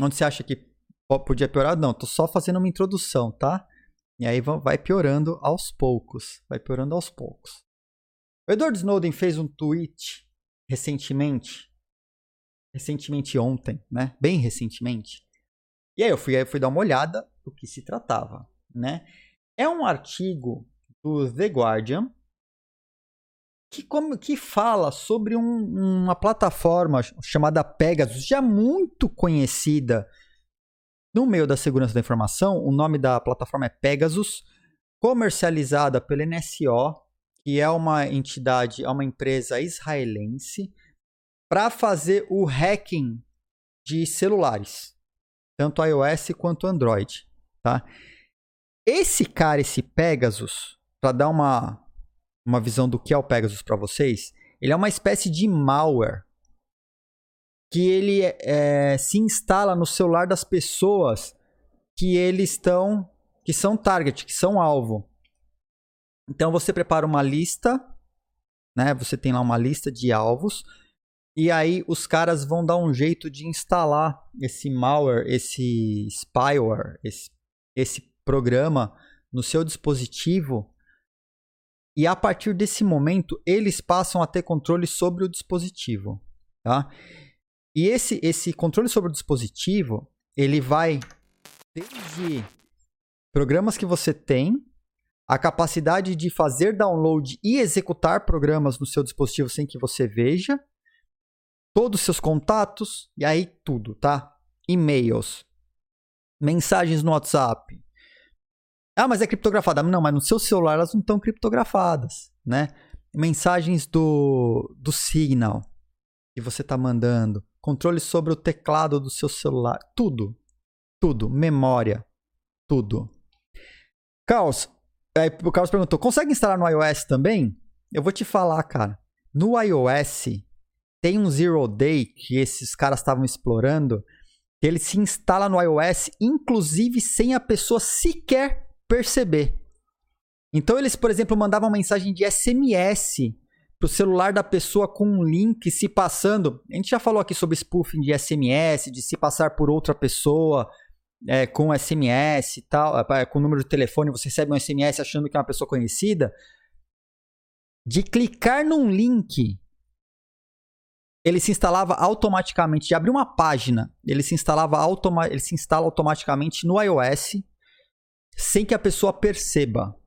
Onde você acha que podia piorar? Não, tô só fazendo uma introdução, tá? E aí vai piorando aos poucos. Vai piorando aos poucos. O Edward Snowden fez um tweet recentemente. Recentemente ontem, né? Bem recentemente. E aí eu fui, aí eu fui dar uma olhada do que se tratava, né? É um artigo do The Guardian que, como, que fala sobre um, uma plataforma chamada Pegasus, já muito conhecida no meio da segurança da informação. O nome da plataforma é Pegasus, comercializada pela N S O, que é uma entidade, é uma empresa israelense, para fazer o hacking de celulares, tanto iOS quanto Android, tá? Esse cara, esse Pegasus, para dar uma, uma visão do que é o Pegasus para vocês, ele é uma espécie de malware que ele é, se instala no celular das pessoas que eles estão, que são target, que são alvo. Então você prepara uma lista, né? Você tem lá uma lista de alvos E aí os caras vão dar um jeito de instalar esse malware, esse spyware, esse, esse programa no seu dispositivo. E a partir desse momento, eles passam a ter controle sobre o dispositivo. Tá? E esse, esse controle sobre o dispositivo, ele vai desde programas que você tem, a capacidade de fazer download e executar programas no seu dispositivo sem que você veja, todos os seus contatos, e aí tudo, tá? E-mails, mensagens no WhatsApp. Ah, mas é criptografada. Não, mas no seu celular elas não estão criptografadas, né? Mensagens do, do Signal que você está mandando, controle sobre o teclado do seu celular, tudo, tudo, memória, tudo. Carlos, aí o Carlos perguntou, consegue instalar no iOS também? Eu vou te falar, cara. No iOS tem um Zero Day que esses caras estavam explorando, que ele se instala no iOS, inclusive sem a pessoa sequer perceber. Então eles, por exemplo, mandavam uma mensagem de S M S pro celular da pessoa com um link se passando. A gente já falou aqui sobre spoofing de S M S, de se passar por outra pessoa é, com S M S e tal, com o número de telefone, você recebe um S M S achando que é uma pessoa conhecida. De clicar num link, ele se instalava automaticamente. De abrir uma página, ele se instalava automa- ele se instala automaticamente no iOS, sem que a pessoa perceba.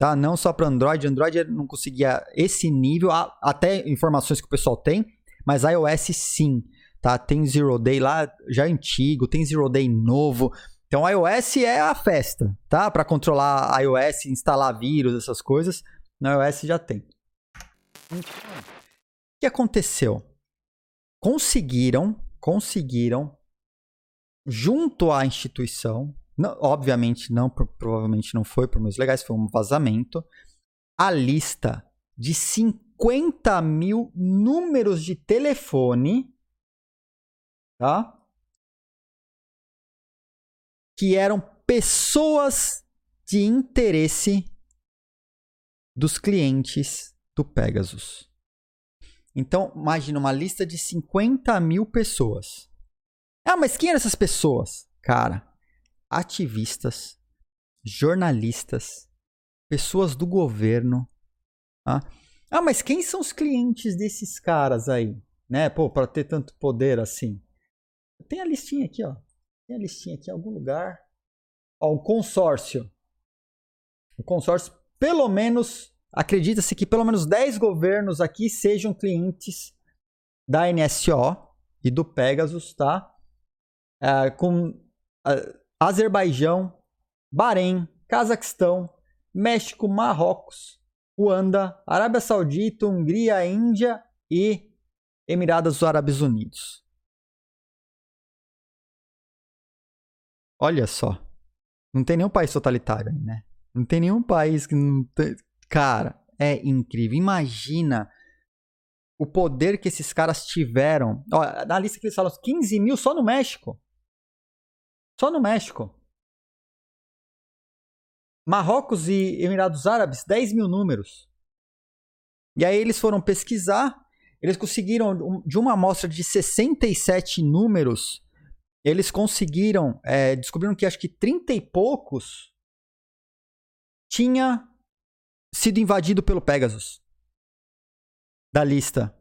Tá? Não só para Android. Android não conseguia esse nível, até informações que o pessoal tem, mas iOS sim, tá? Tem Zero Day lá, já é antigo, tem Zero Day novo. Então iOS é a festa, tá? Para controlar iOS, instalar vírus, essas coisas, no iOS já tem. Então, o que aconteceu? Conseguiram, conseguiram, junto à instituição, não, obviamente não, provavelmente não foi por meios legais, foi um vazamento, a lista de cinquenta mil números de telefone, tá? Que eram pessoas de interesse dos clientes do Pegasus. Então, imagina uma lista de cinquenta mil pessoas. Ah, mas quem eram essas pessoas? Cara, ativistas, jornalistas, pessoas do governo. Tá? Ah, mas quem são os clientes desses caras aí? Né? Pô, para ter tanto poder assim. Tem a listinha aqui, ó. Tem a listinha aqui em algum lugar. Ó, o consórcio. O consórcio, pelo menos, acredita-se que pelo menos dez governos aqui sejam clientes da N S O e do Pegasus, tá? É, com... A, Azerbaijão, Bahrein, Cazaquistão, México, Marrocos, Ruanda, Arábia Saudita, Hungria, Índia e Emirados Árabes Unidos. Olha só. Não tem nenhum país totalitário aí, né? Não tem nenhum país que não tem... Cara, é incrível. Imagina o poder que esses caras tiveram. Olha, na lista que eles falam, quinze mil só no México. Só no México. Marrocos e Emirados Árabes, dez mil números. E aí eles foram pesquisar. Eles conseguiram, de uma amostra de sessenta e sete números, eles conseguiram, é, descobriram que acho que trinta e poucos tinha sido invadido pelo Pegasus. Da lista.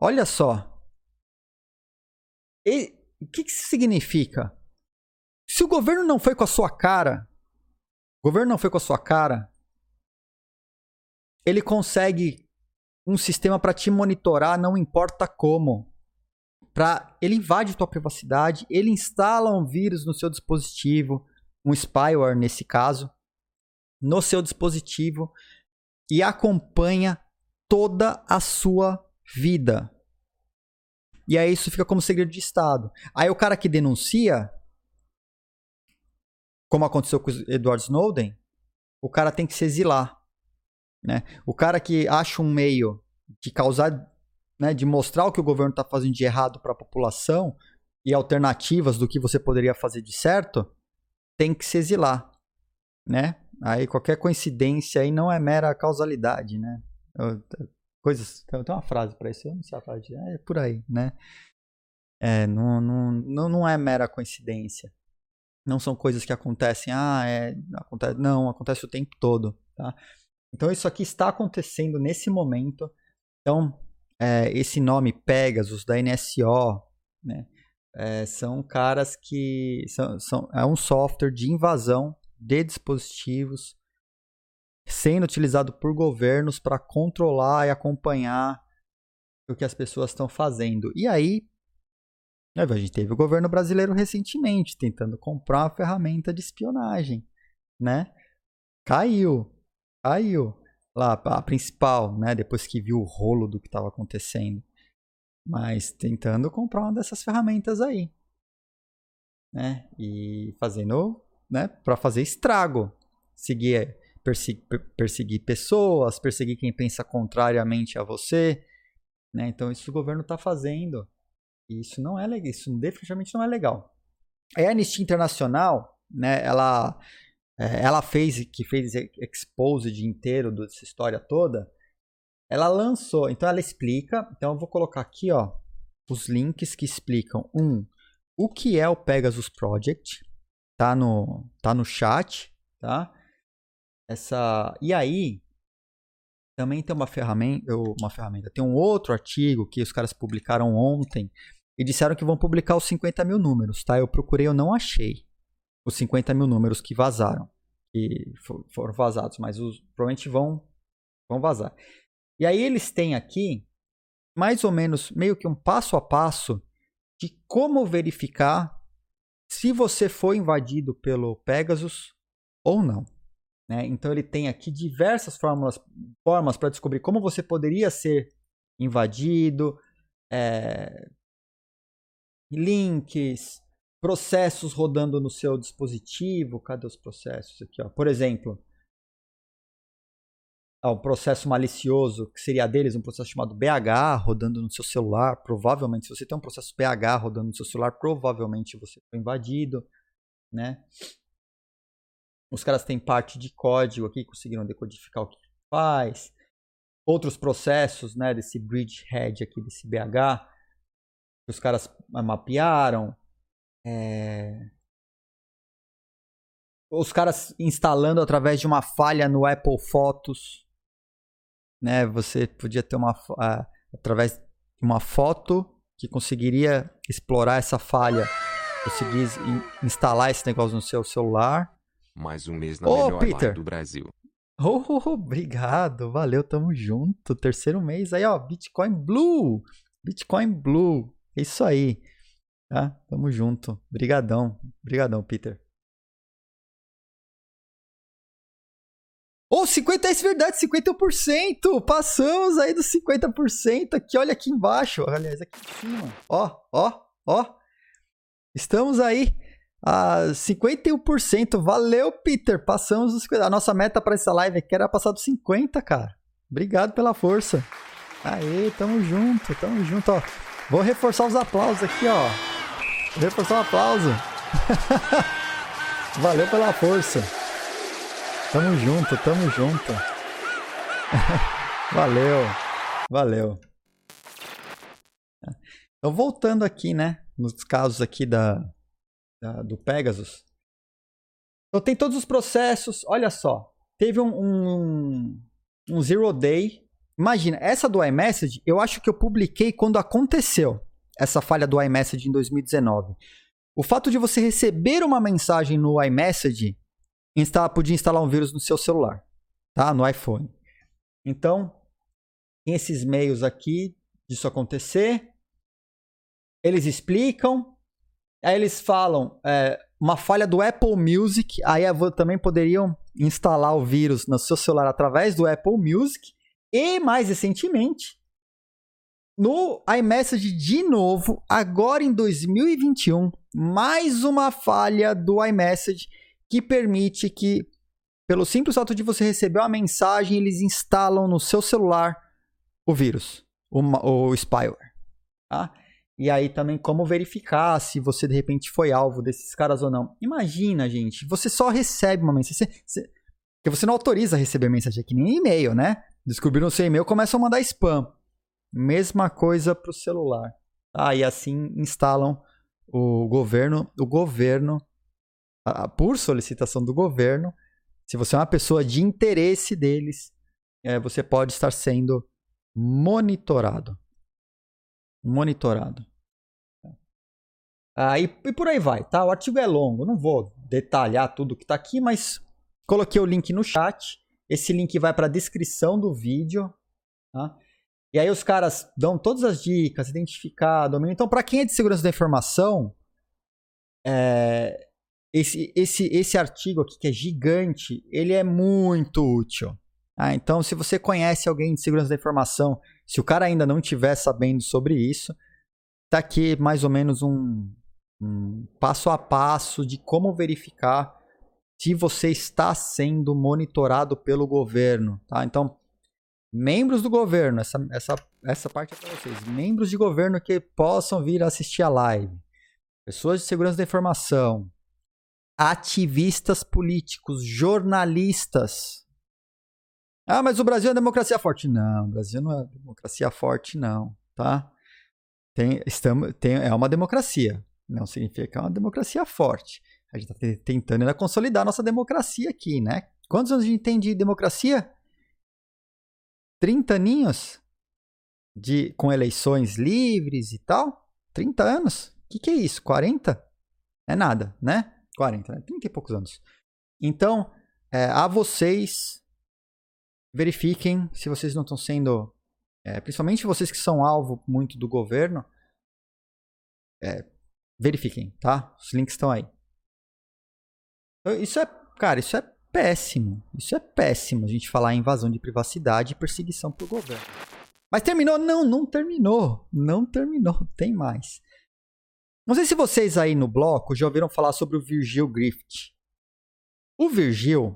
Olha só. E... O que, que isso significa? Se o governo não foi com a sua cara, o governo não foi com a sua cara, ele consegue um sistema para te monitorar, não importa como. Pra, ele invade tua privacidade, ele instala um vírus no seu dispositivo, um spyware nesse caso, no seu dispositivo e acompanha toda a sua vida. E aí isso fica como segredo de Estado. Aí o cara que denuncia, como aconteceu com o Edward Snowden, o cara tem que se exilar. Né? O cara que acha um meio de causar, né, de mostrar o que o governo está fazendo de errado para a população e alternativas do que você poderia fazer de certo, tem que se exilar. Né? Aí qualquer coincidência aí não é mera causalidade. Né? coisas. Tem uma frase para isso, eu não sei a frase, é por aí, né? É, não, não, não, não é mera coincidência. Não são coisas que acontecem, ah, é, acontece, não, acontece o tempo todo, tá? Então isso aqui está acontecendo nesse momento. Então, é, esse nome Pegasus, da N S O, né? É, são caras que são, são, é um software de invasão de dispositivos sendo utilizado por governos para controlar e acompanhar o que as pessoas estão fazendo. E aí, a gente teve o governo brasileiro recentemente tentando comprar uma ferramenta de espionagem, né? Caiu, caiu lá a principal, né? Depois que viu o rolo do que estava acontecendo. Mas tentando comprar uma dessas ferramentas aí, né? E fazendo, né? Para fazer estrago, seguir, perseguir, perseguir pessoas, perseguir quem pensa contrariamente a você, né? Então isso o governo está fazendo. E isso não é legal, isso definitivamente não é legal. A Anistia Internacional, né? Ela, ela fez, que fez exposed inteiro dessa história toda. Ela lançou, então ela explica, então eu vou colocar aqui, ó, os links que explicam, um, o que é o Pegasus Project, tá no, tá no chat, tá? Essa, e aí, também tem uma ferramenta, uma ferramenta, tem um outro artigo que os caras publicaram ontem e disseram que vão publicar os cinquenta mil números, tá? Eu procurei, eu não achei os cinquenta mil números que vazaram, que foram vazados, mas os, provavelmente vão, vão vazar. E aí eles têm aqui, mais ou menos, meio que um passo a passo de como verificar se você foi invadido pelo Pegasus ou não, né? Então ele tem aqui diversas fórmulas, formas para descobrir como você poderia ser invadido, é, links, processos rodando no seu dispositivo. Cadê os processos aqui, ó? Por exemplo... um processo malicioso, que seria deles, um processo chamado B H rodando no seu celular. Provavelmente, se você tem um processo B H rodando no seu celular, provavelmente você foi invadido, né? Os caras têm parte de código aqui, conseguiram decodificar o que faz. Outros processos, né, desse bridgehead aqui, desse B H, que os caras mapearam. É... Os caras instalando através de uma falha no Apple Photos. Né, você podia ter uma, uh, através de uma foto que conseguiria explorar essa falha, conseguir in, instalar esse negócio no seu celular. Mais um mês na oh, melhor Peter. live do Brasil. Oh, oh, obrigado, valeu, tamo junto. Terceiro mês aí, ó, Bitcoin Blue, Bitcoin Blue, é isso aí, tá? Tamo junto, brigadão, brigadão, Peter. Ou cinquenta, é verdade, cinquenta por cento. Passamos aí dos cinquenta por cento aqui, olha aqui embaixo. Aliás, aqui em cima. Ó, ó, ó. Estamos aí a cinquenta e um por cento. Valeu, Peter. Passamos os cinquenta por cento. A nossa meta para essa live aqui era passar dos cinquenta por cento, cara. Obrigado pela força. Aê, tamo junto, tamo junto, ó. Vou reforçar os aplausos aqui, ó. Vou reforçar o aplauso. Valeu pela força. Tamo junto, tamo junto. Valeu, valeu. Então, voltando aqui, né, nos casos aqui da, da, do Pegasus. Então, tem todos os processos, olha só. Teve um, um, um Zero Day. Imagina, essa do iMessage, eu acho que eu publiquei quando aconteceu essa falha do iMessage em dois mil e dezenove. O fato de você receber uma mensagem no iMessage... Insta, podia instalar um vírus no seu celular, tá? No iPhone. Então, esses meios aqui disso acontecer, eles explicam, aí eles falam é, uma falha do Apple Music, aí também poderiam instalar o vírus no seu celular através do Apple Music, e mais recentemente, no iMessage de novo, agora em dois mil e vinte e um, mais uma falha do iMessage, que permite que, pelo simples fato de você receber uma mensagem, eles instalam no seu celular o vírus, o, o spyware, tá? E aí também como verificar se você, de repente, foi alvo desses caras ou não. Imagina, gente, você só recebe uma mensagem, você, você, porque você não autoriza a receber mensagem aqui, nem e-mail, né? Descobriram o seu e-mail, começam a mandar spam. Mesma coisa para o celular. Ah, e assim instalam o governo. O governo, a, por solicitação do governo, se você é uma pessoa de interesse deles, é, você pode estar sendo monitorado. Monitorado. Ah, e, e por aí vai, tá? O artigo é longo, não vou detalhar tudo que tá aqui, mas coloquei o link no chat. Esse link vai para a descrição do vídeo, tá? E aí os caras dão todas as dicas, identificar, domínio. Então, para quem é de segurança da informação, é, esse, esse, esse artigo aqui, que é gigante, ele é muito útil. Ah, então, se você conhece alguém de segurança da informação, se o cara ainda não estiver sabendo sobre isso, tá aqui mais ou menos um, um passo a passo de como verificar se você está sendo monitorado pelo governo, tá? Então, membros do governo, essa, essa, essa parte é para vocês. Membros de governo que possam vir assistir a live. Pessoas de segurança da informação. Ativistas políticos. Jornalistas. Ah, mas o Brasil é democracia forte. Não, o Brasil não é democracia forte, não, tá? Tem, estamos, tem, é uma democracia. Não significa que é uma democracia forte. A gente está tentando ainda consolidar a nossa democracia aqui, né? Quantos anos a gente tem de democracia? trinta aninhos de, com eleições livres e tal? trinta anos? O que, que é isso? quarenta? É nada, né? quarenta, né? trinta e poucos anos. Então, é, a vocês, verifiquem se vocês não estão sendo... É, principalmente vocês que são alvo muito do governo, é, verifiquem, tá? Os links estão aí. Isso é, cara, isso é... péssimo. Isso é péssimo, a gente falar em invasão de privacidade e perseguição por governo. Mas terminou? Não, não terminou. Não terminou, tem mais. Não sei se vocês aí no bloco já ouviram falar sobre o Virgil Griffith. O Virgil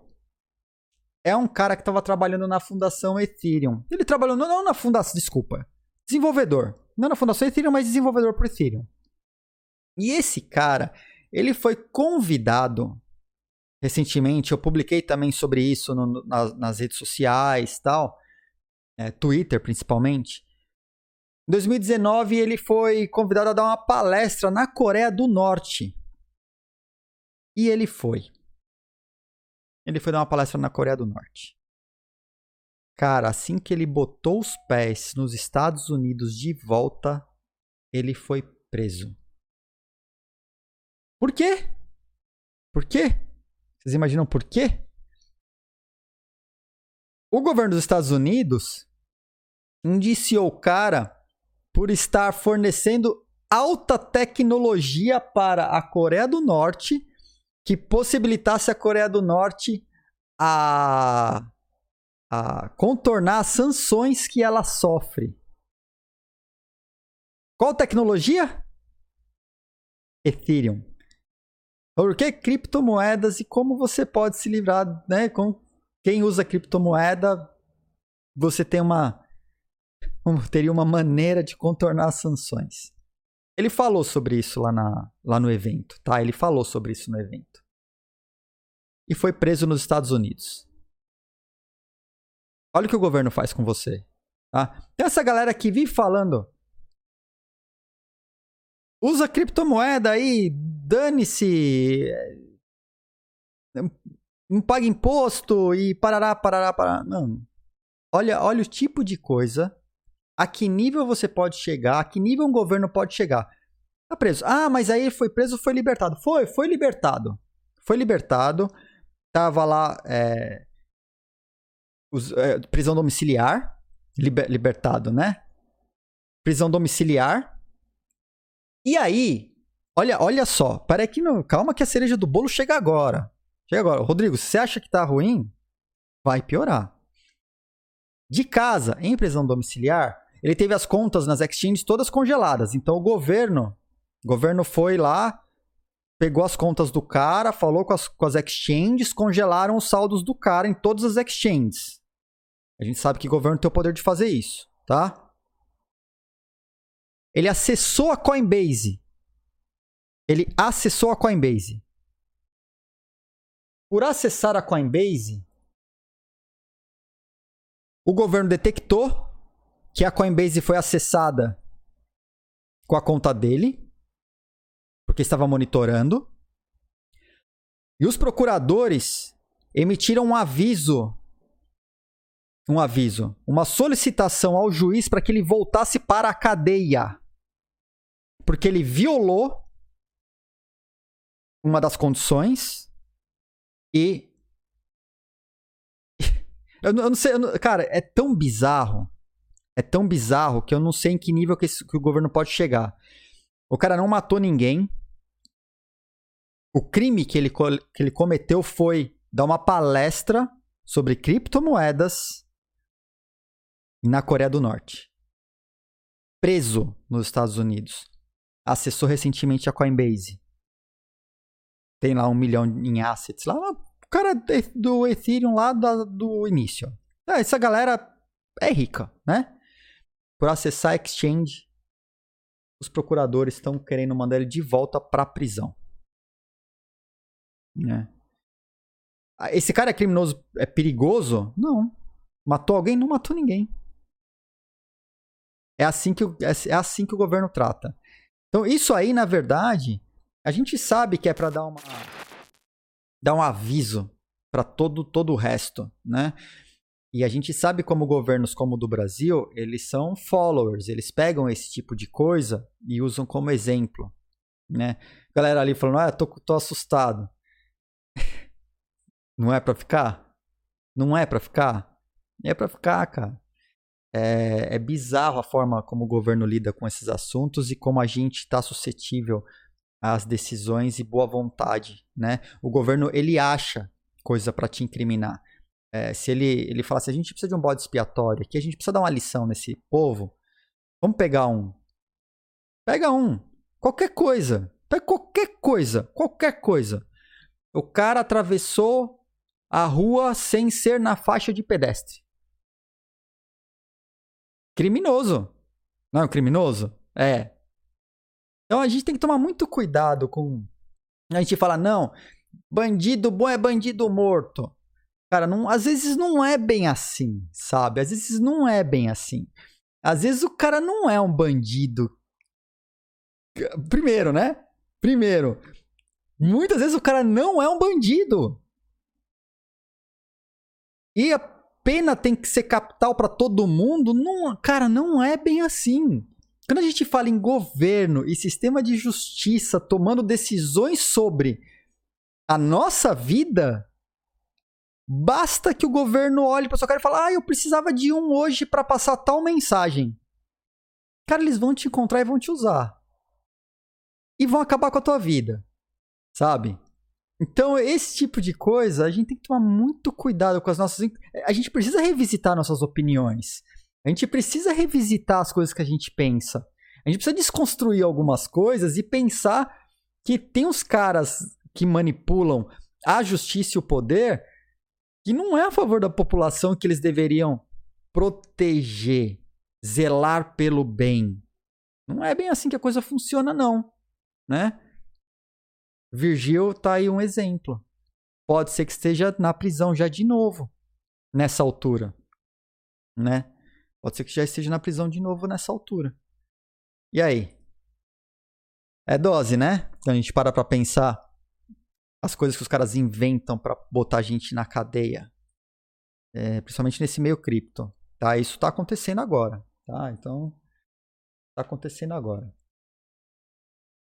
é um cara que estava trabalhando na fundação Ethereum. Ele trabalhou não na fundação, desculpa, desenvolvedor. Não na fundação Ethereum, mas desenvolvedor para Ethereum. E esse cara, ele foi convidado... Recentemente, eu publiquei também sobre isso no, no, nas, nas redes sociais e tal, é, Twitter principalmente. Em dois mil e dezenove, ele foi convidado a dar uma palestra na Coreia do Norte. E ele foi. Ele foi dar uma palestra na Coreia do Norte. Cara, assim que ele botou os pés nos Estados Unidos de volta, ele foi preso. Por quê? Por quê? Vocês imaginam por quê? O governo dos Estados Unidos indiciou o cara por estar fornecendo alta tecnologia para a Coreia do Norte que possibilitasse a Coreia do Norte a, a contornar as sanções que ela sofre. Qual tecnologia? Ethereum. Por que criptomoedas e como você pode se livrar, né? Com quem usa criptomoeda, você tem uma, teria uma maneira de contornar as sanções. Ele falou sobre isso lá, na, lá no evento, tá? Ele falou sobre isso no evento. E foi preso nos Estados Unidos. Olha o que o governo faz com você, tá? Essa galera que vive falando... Usa criptomoeda aí, dane-se, não paga imposto e parará, parará, parará. Não. Olha, olha o tipo de coisa, a que nível você pode chegar, a que nível um governo pode chegar. Tá preso. Ah, mas aí foi preso, foi libertado. Foi, foi libertado. Foi libertado. Tava lá, é, os, é, prisão domiciliar, liber, libertado, né? Prisão domiciliar. E aí, olha, olha só, para que não, calma que a cereja do bolo chega agora. Chega agora. Rodrigo, se você acha que tá ruim, vai piorar. De casa, em prisão domiciliar, ele teve as contas nas exchanges todas congeladas. Então o governo, o governo foi lá, pegou as contas do cara, falou com as, com as exchanges, congelaram os saldos do cara em todas as exchanges. A gente sabe que o governo tem o poder de fazer isso, tá? Ele acessou a Coinbase. Ele acessou a Coinbase. Por acessar a Coinbase, O governo detectou que a Coinbase foi acessada com a conta dele, porque estava monitorando. E os procuradores emitiram um aviso, um aviso, uma solicitação ao juiz para que ele voltasse para a cadeia, porque ele violou uma das condições e... eu, não, eu não sei, eu não, cara, é tão bizarro, é tão bizarro que eu não sei em que nível que, esse, que o governo pode chegar. O cara não matou ninguém, o crime que ele, que ele cometeu foi dar uma palestra sobre criptomoedas na Coreia do Norte. Preso nos Estados Unidos. Acessou recentemente a Coinbase. Tem lá um milhão em assets. Lá, o cara do Ethereum lá do, do início. Essa galera é rica, né? Por acessar a exchange, os procuradores estão querendo mandar ele de volta para a prisão. Né? Esse cara é criminoso, é perigoso? Não. Matou alguém? Não matou ninguém. É assim que o, é assim que o governo trata. Então isso aí, na verdade... a gente sabe que é para dar uma, dar um aviso para todo, todo o resto, né? E a gente sabe como governos como o do Brasil, eles são followers, eles pegam esse tipo de coisa e usam como exemplo, né? A galera ali falando, ah, tô, tô assustado. Não é para ficar? Não é para ficar? É para ficar, cara. É, é bizarro a forma como o governo lida com esses assuntos e como a gente está suscetível as decisões e boa vontade, né? O governo, ele acha coisa para te incriminar. É, se ele, ele fala assim, a gente precisa de um bode expiatório aqui, a gente precisa dar uma lição nesse povo, vamos pegar um. Pega um. Qualquer coisa. Pega qualquer coisa. Qualquer coisa. O cara atravessou a rua sem ser na faixa de pedestre. Criminoso. Não é um criminoso? É. Então a gente tem que tomar muito cuidado com... a gente fala, não, bandido bom é bandido morto. Cara, não, às vezes não é bem assim, sabe? Às vezes não é bem assim. Às vezes o cara não é um bandido. Primeiro, né? Primeiro. Muitas vezes o cara não é um bandido. E a pena tem que ser capital pra todo mundo? Não, cara, não é bem assim. Quando a gente fala em governo e sistema de justiça tomando decisões sobre a nossa vida, basta que o governo olhe para sua cara e fale, ah, eu precisava de um hoje para passar tal mensagem. Cara, eles vão te encontrar e vão te usar. E vão acabar com a tua vida, sabe? Então, esse tipo de coisa, a gente tem que tomar muito cuidado com as nossas... a gente precisa revisitar nossas opiniões. A gente precisa revisitar as coisas que a gente pensa. A gente precisa desconstruir algumas coisas e pensar que tem uns caras que manipulam a justiça e o poder que não é a favor da população, que eles deveriam proteger, zelar pelo bem. Não é bem assim que a coisa funciona, não, né? Virgílio tá aí um exemplo. Pode ser que esteja na prisão já de novo nessa altura, né? Pode ser que já esteja na prisão de novo nessa altura. E aí? É dose, né? Então a gente para pra pensar as coisas que os caras inventam pra botar a gente na cadeia. É, principalmente nesse meio cripto. Tá? Isso tá acontecendo agora. Tá? Então, tá acontecendo agora.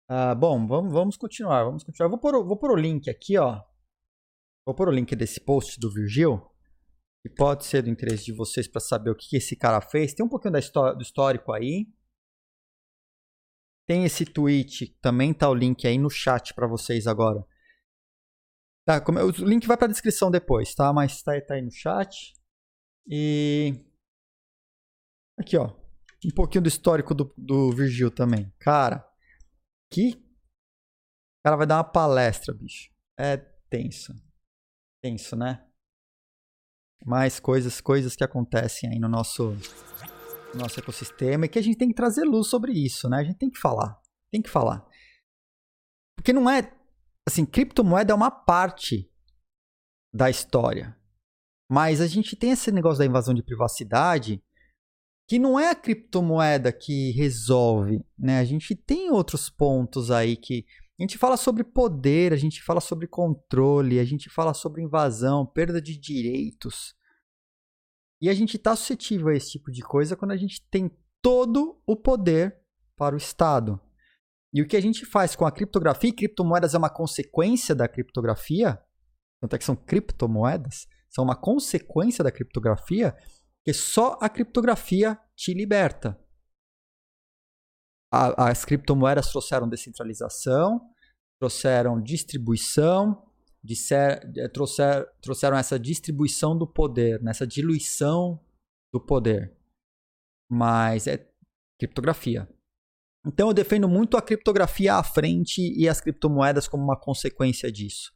Ah, bom, vamos, vamos continuar. Vamos continuar. Eu vou pôr, vou pôr o link aqui, ó. Vou pôr o link desse post do Virgil. E pode ser do interesse de vocês para saber o que esse cara fez. Tem um pouquinho da história, do histórico aí. Tem esse tweet, também tá o link aí no chat para vocês agora. Tá, como, o link vai para a descrição depois, tá? Mas tá, tá aí no chat. E aqui, ó, um pouquinho do histórico do, do Virgil também. Cara, que o cara vai dar uma palestra, bicho. É tenso. Tenso, né? Mais coisas, coisas que acontecem aí no nosso, no nosso ecossistema e que a gente tem que trazer luz sobre isso, né? A gente tem que falar, tem que falar. Porque não é, assim, criptomoeda é uma parte da história, Mas a gente tem esse negócio da invasão de privacidade, que não é a criptomoeda que resolve, né? A gente tem outros pontos aí que... A gente fala sobre poder, a gente fala sobre controle, a gente fala sobre invasão, perda de direitos. E a gente está suscetível a esse tipo de coisa quando a gente tem todo o poder para o Estado. E o que a gente faz com a criptografia, e criptomoedas é uma consequência da criptografia, tanto é que são criptomoedas, são uma consequência da criptografia, que só a criptografia te liberta. A, as criptomoedas trouxeram descentralização, trouxeram distribuição, disser, trouxer, trouxeram essa distribuição do poder, nessa diluição do poder. Mas é criptografia. Então eu defendo muito a criptografia à frente e as criptomoedas como uma consequência disso.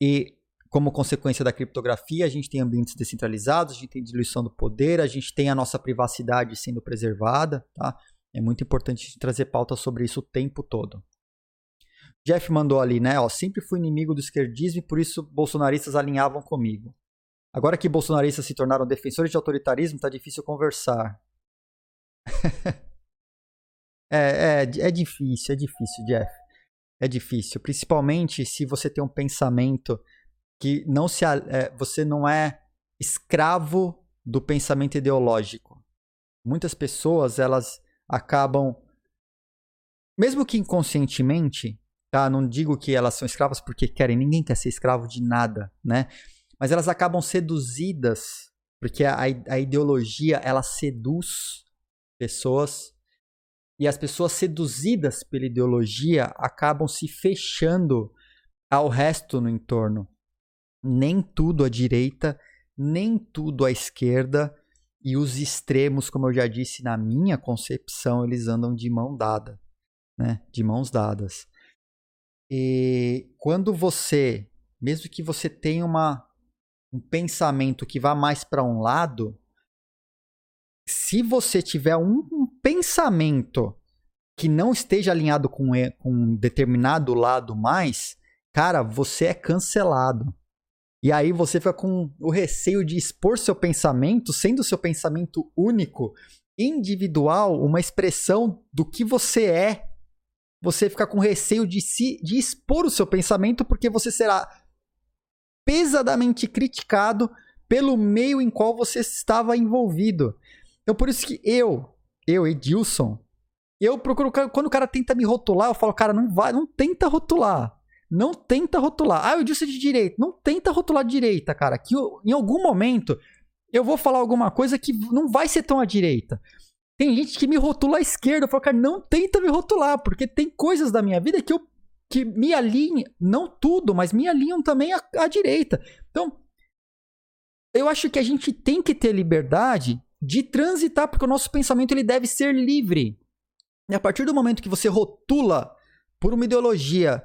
E como consequência da criptografia, a gente tem ambientes descentralizados, a gente tem diluição do poder, a gente tem a nossa privacidade sendo preservada, tá? É muito importante trazer pauta sobre isso o tempo todo. Jeff mandou ali, né? Ó, sempre fui inimigo do esquerdismo e por isso bolsonaristas alinhavam comigo. Agora que bolsonaristas se tornaram defensores de autoritarismo, tá difícil conversar. é, é, é difícil, é difícil, Jeff. É difícil, principalmente se você tem um pensamento que não se, é, você não é escravo do pensamento ideológico. Muitas pessoas, elas... acabam, mesmo que inconscientemente, tá? Não digo que elas são escravas porque querem, ninguém quer ser escravo de nada, né? Mas elas acabam seduzidas, porque a, a ideologia, ela seduz pessoas, e as pessoas seduzidas pela ideologia acabam se fechando ao resto no entorno. Nem tudo à direita, nem tudo à esquerda. E os extremos, como eu já disse, na minha concepção, eles andam de mão dada, né? De mãos dadas. E quando você, mesmo que você tenha uma, um pensamento que vá mais para um lado, se você tiver um, um pensamento que não esteja alinhado com, com um determinado lado mais, cara, você é cancelado. E aí você fica com o receio de expor seu pensamento, sendo seu pensamento único, individual, uma expressão do que você é. Você fica com receio de, se, de expor o seu pensamento porque você será pesadamente criticado pelo meio em qual você estava envolvido. Então por isso que eu, eu Edilson, eu procuro, quando o cara tenta me rotular, eu falo, cara, não vai, não tenta rotular. Não tenta rotular. Ah, eu disse de direita. Não tenta rotular de direita, cara. Que eu, em algum momento eu vou falar alguma coisa que não vai ser tão à direita. Tem gente que me rotula à esquerda. Eu falo, cara, não tenta me rotular, porque tem coisas da minha vida que, eu, que me alinham, não tudo, mas me alinham também à, à direita. Então, eu acho que a gente tem que ter liberdade de transitar, porque o nosso pensamento ele deve ser livre. E a partir do momento que você rotula por uma ideologia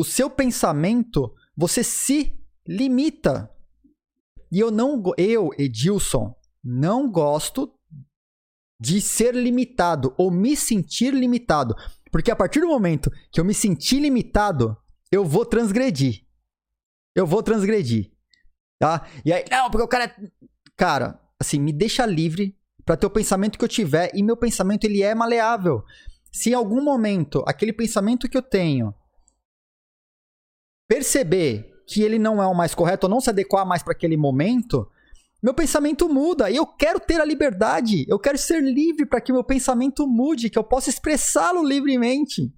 o seu pensamento, você se limita. E eu não, eu, Edilson, não gosto de ser limitado ou me sentir limitado. Porque a partir do momento que eu me sentir limitado, eu vou transgredir. Eu vou transgredir. Tá? E aí, não, porque o cara é... Cara, assim, me deixa livre para ter o pensamento que eu tiver. E meu pensamento, ele é maleável. Se em algum momento, aquele pensamento que eu tenho... perceber que ele não é o mais correto ou não se adequar mais para aquele momento, meu pensamento muda e eu quero ter a liberdade, eu quero ser livre para que meu pensamento mude, que eu possa expressá-lo livremente,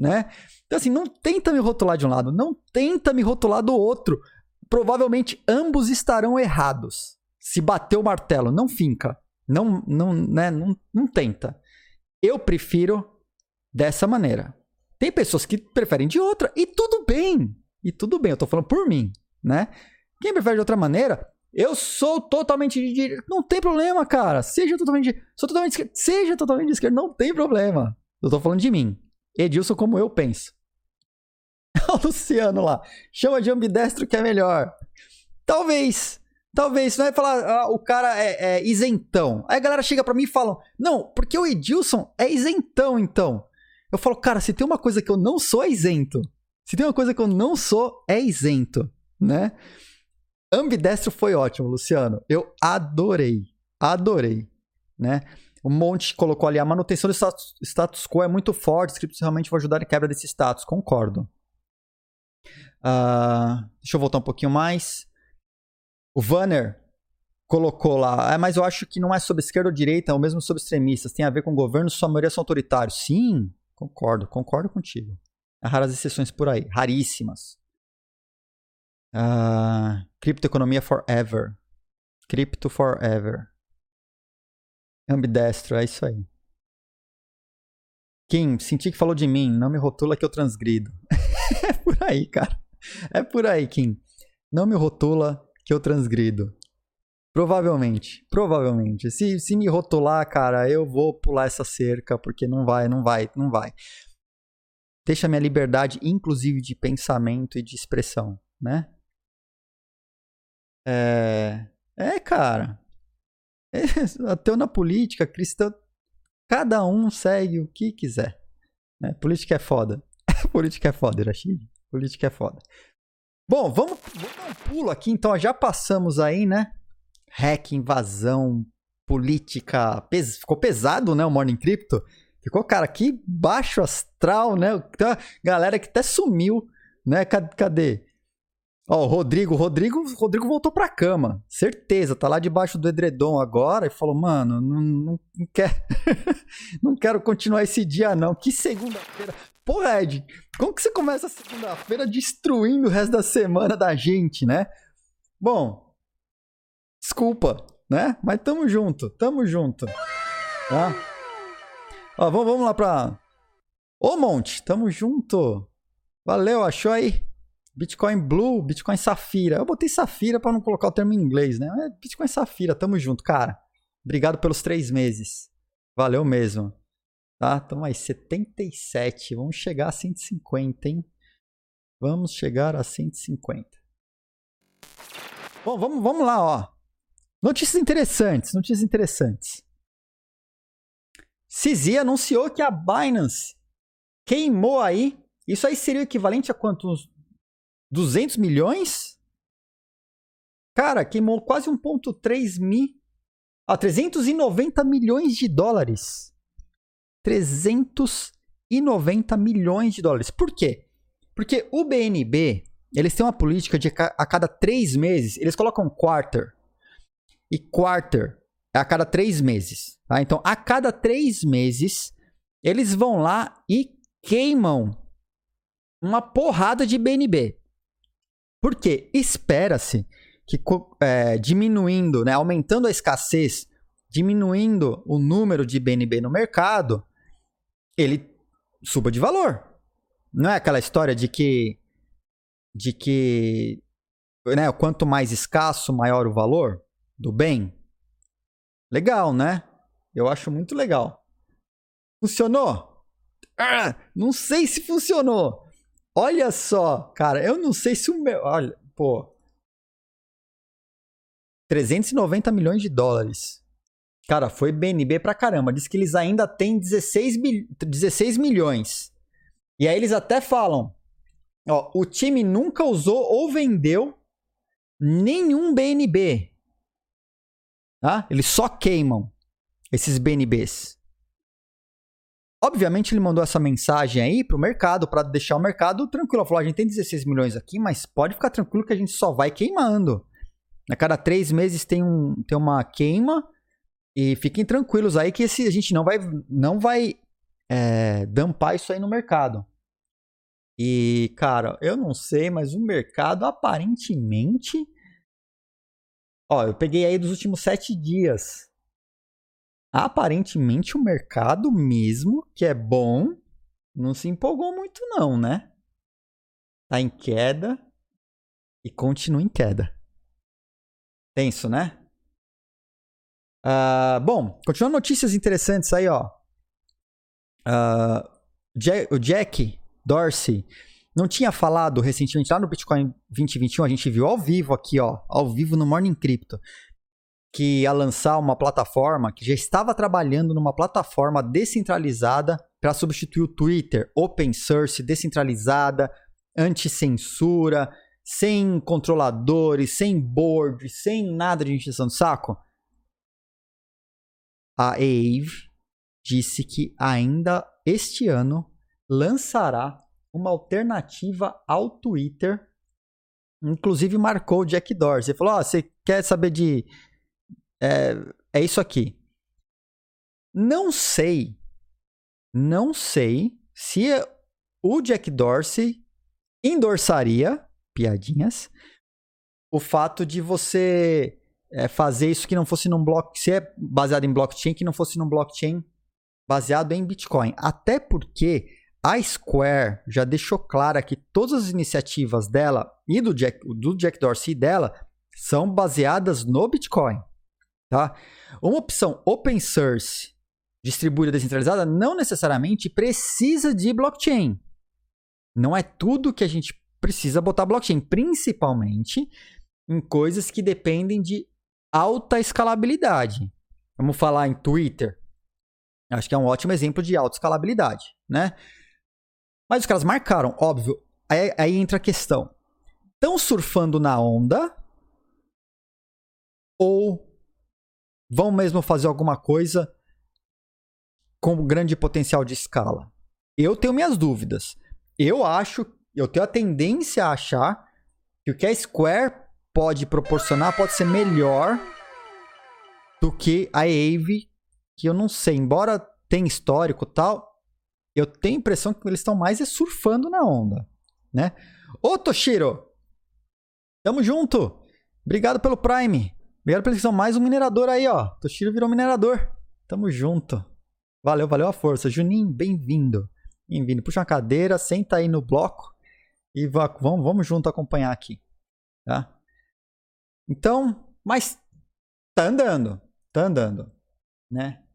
né? Então assim, não tenta me rotular de um lado, não tenta me rotular do outro, provavelmente ambos estarão errados. Se bater o martelo, não finca, não, não, né? não, não tenta. Eu prefiro dessa maneira. Tem pessoas que preferem de outra e tudo bem. E tudo bem, eu tô falando por mim, né? Quem prefere de outra maneira, eu sou totalmente de direita. Não tem problema, cara. Seja totalmente de... Sou totalmente de esquerda. Seja totalmente de esquerda. Não tem problema. Eu tô falando de mim. Edilson, como eu penso. O Luciano lá. Chama de ambidestro que é melhor. Talvez. Talvez. Não vai falar, ah, o cara é, é isentão. Aí a galera chega pra mim e fala, não, porque o Edilson é isentão, então. Eu falo, cara, se tem uma coisa que eu não sou, é isento. Se tem uma coisa que eu não sou, é isento, né? Ambidestro foi ótimo, Luciano. Eu adorei, adorei, né? O Monte colocou ali, a manutenção do status, status quo é muito forte, os criptos realmente vão ajudar em quebra desse status, concordo. Uh, deixa eu voltar um pouquinho mais. O Vanner colocou lá, ah, mas eu acho que não é sobre esquerda ou direita, ou mesmo sobre extremistas, tem a ver com governos, sua maioria são autoritários. Sim, concordo, concordo contigo. Há raras exceções por aí, raríssimas. Uh, criptoeconomia forever. Cripto forever. Ambidestro, é isso aí. Kim, senti que falou de mim, não me rotula que eu transgrido. É por aí, cara. É por aí, Kim. Não me rotula que eu transgrido. Provavelmente, provavelmente. Se, se me rotular, cara, eu vou pular essa cerca, porque não vai, não vai, não vai. Deixa minha liberdade, inclusive de pensamento e de expressão, né? É, é cara... Ateu na política, cristão, cada um segue o que quiser. Né? Política é foda. Política é foda, Irachid. Política é foda. Bom, vamos, vamos dar um pulo aqui. Então, já passamos aí, né? Hack, invasão, política. Pes... Ficou pesado, né? O Morning Crypto. Ficou, cara, que baixo astral, né? Galera que até sumiu, né? Cadê? Ó, oh, o Rodrigo, Rodrigo, Rodrigo voltou pra cama, certeza, tá lá debaixo do edredom agora e falou, mano, não, não, não, quer... não quero continuar esse dia não, que segunda-feira, porra Ed, como que você começa a segunda-feira destruindo o resto da semana da gente, né? Bom, desculpa, né, mas tamo junto, tamo junto, tá? Ó, vamos, vamos lá pra... Ô Monte, tamo junto, valeu, achou aí? Bitcoin Blue, Bitcoin Safira. Eu botei Safira para não colocar o termo em inglês, né? Bitcoin Safira, tamo junto, cara. Obrigado pelos três meses. Valeu mesmo. Tá? Tamo aí, setenta e sete. Vamos chegar a cento e cinquenta, hein? Vamos chegar a cento e cinquenta. Bom, vamos, vamos lá, ó. Notícias interessantes, notícias interessantes. C Z anunciou que a Binance queimou aí. Isso aí seria o equivalente a quantos... duzentos milhões? Cara, queimou quase um ponto três mil... Ah, trezentos e noventa milhões de dólares. trezentos e noventa milhões de dólares. Por quê? Porque o B N B, eles têm uma política de a cada três meses, eles colocam quarter. E quarter é a cada três meses. Tá? Então, a cada três meses, eles vão lá e queimam uma porrada de B N B. Porque espera-se que é, diminuindo, né, aumentando a escassez, diminuindo o número de B N B no mercado, ele suba de valor. Não é aquela história de que, de que né, quanto mais escasso, maior o valor do bem. Legal, né? Eu acho muito legal. Funcionou? Ah, não sei se funcionou. Olha só, cara, eu não sei se o meu... Olha, pô. trezentos e noventa milhões de dólares. Cara, foi B N B pra caramba. Diz que eles ainda têm dezesseis milhões. E aí eles até falam, ó, o time nunca usou ou vendeu nenhum B N B. Tá? Eles só queimam esses B N Bs. Obviamente ele mandou essa mensagem aí pro mercado, para deixar o mercado tranquilo. Falou, a gente tem dezesseis milhões aqui, mas pode ficar tranquilo que a gente só vai queimando. A cada três meses tem, um, tem uma queima e fiquem tranquilos aí que esse, a gente não vai, não vai é, dumpar isso aí no mercado. E, cara, eu não sei, mas o mercado aparentemente... Ó, eu peguei aí dos últimos sete dias... Aparentemente o mercado mesmo, que é bom, não se empolgou muito não, né? Tá em queda e continua em queda. Tenso, né? Uh, bom, continuando notícias interessantes aí, ó. Uh, o Jack Dorsey não tinha falado recentemente lá no Bitcoin vinte e vinte e um, a gente viu ao vivo aqui, ó, ao vivo no Morning Crypto, que ia lançar uma plataforma, que já estava trabalhando numa plataforma descentralizada para substituir o Twitter, open source, descentralizada, anti-censura, sem controladores, sem board, sem nada de injeção de saco? A Eve disse que ainda este ano lançará uma alternativa ao Twitter. Inclusive marcou o Jack Dorsey. Ele falou, ó, oh, você quer saber de... É, é isso aqui. Não sei, não sei se o Jack Dorsey endorçaria, piadinhas, o fato de você é, fazer isso que não fosse num blockchain, se é baseado em blockchain, que não fosse num blockchain baseado em Bitcoin. Até porque... a Square já deixou clara que todas as iniciativas dela e do Jack, do Jack Dorsey dela são baseadas no Bitcoin. Tá? Uma opção open source, distribuída descentralizada, não necessariamente precisa de blockchain. Não é tudo que a gente precisa botar blockchain, principalmente em coisas que dependem de alta escalabilidade. Vamos falar em Twitter. Acho que é um ótimo exemplo de alta escalabilidade, né? Mas os caras marcaram, óbvio. Aí, aí entra a questão. Estão surfando na onda? Ou vão mesmo fazer alguma coisa com grande potencial de escala? Eu tenho minhas dúvidas. Eu acho, eu tenho a tendência a achar que o que a Square pode proporcionar pode ser melhor do que a Aave, que eu não sei, embora tenha histórico e tal... eu tenho a impressão que eles estão mais é surfando na onda, né? Ô, Toshiro! Tamo junto! Obrigado pelo Prime! Obrigado pela inscrição. Mais um minerador aí, ó. Toshiro virou minerador. Tamo junto. Valeu, valeu a força. Juninho, bem-vindo. Bem-vindo. Puxa uma cadeira, senta aí no bloco e vá, vamos, vamos junto acompanhar aqui, tá? Então, mas tá andando. Tá andando, né?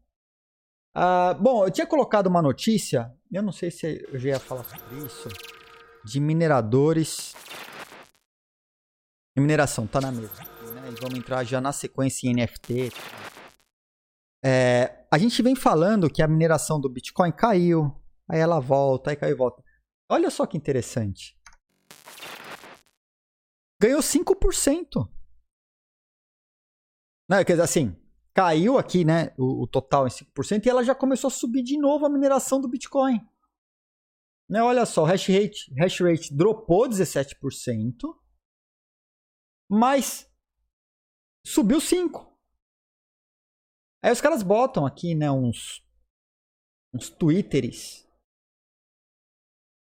Ah, bom, eu tinha colocado uma notícia, eu não sei se eu já ia falar sobre isso, de mineradores e mineração, tá na mesa, né? E vamos entrar já na sequência em N F T. É, a gente vem falando que a mineração do Bitcoin caiu, aí ela volta, aí caiu e volta. Olha só que interessante. Ganhou cinco por cento. Não, quer dizer, assim... caiu aqui, né, o, o total em cinco por cento, e ela já começou a subir de novo a mineração do Bitcoin. Né, olha só, o hash rate, hash rate dropou dezessete por cento, mas subiu cinco por cento. Aí os caras botam aqui, né, uns, uns twitters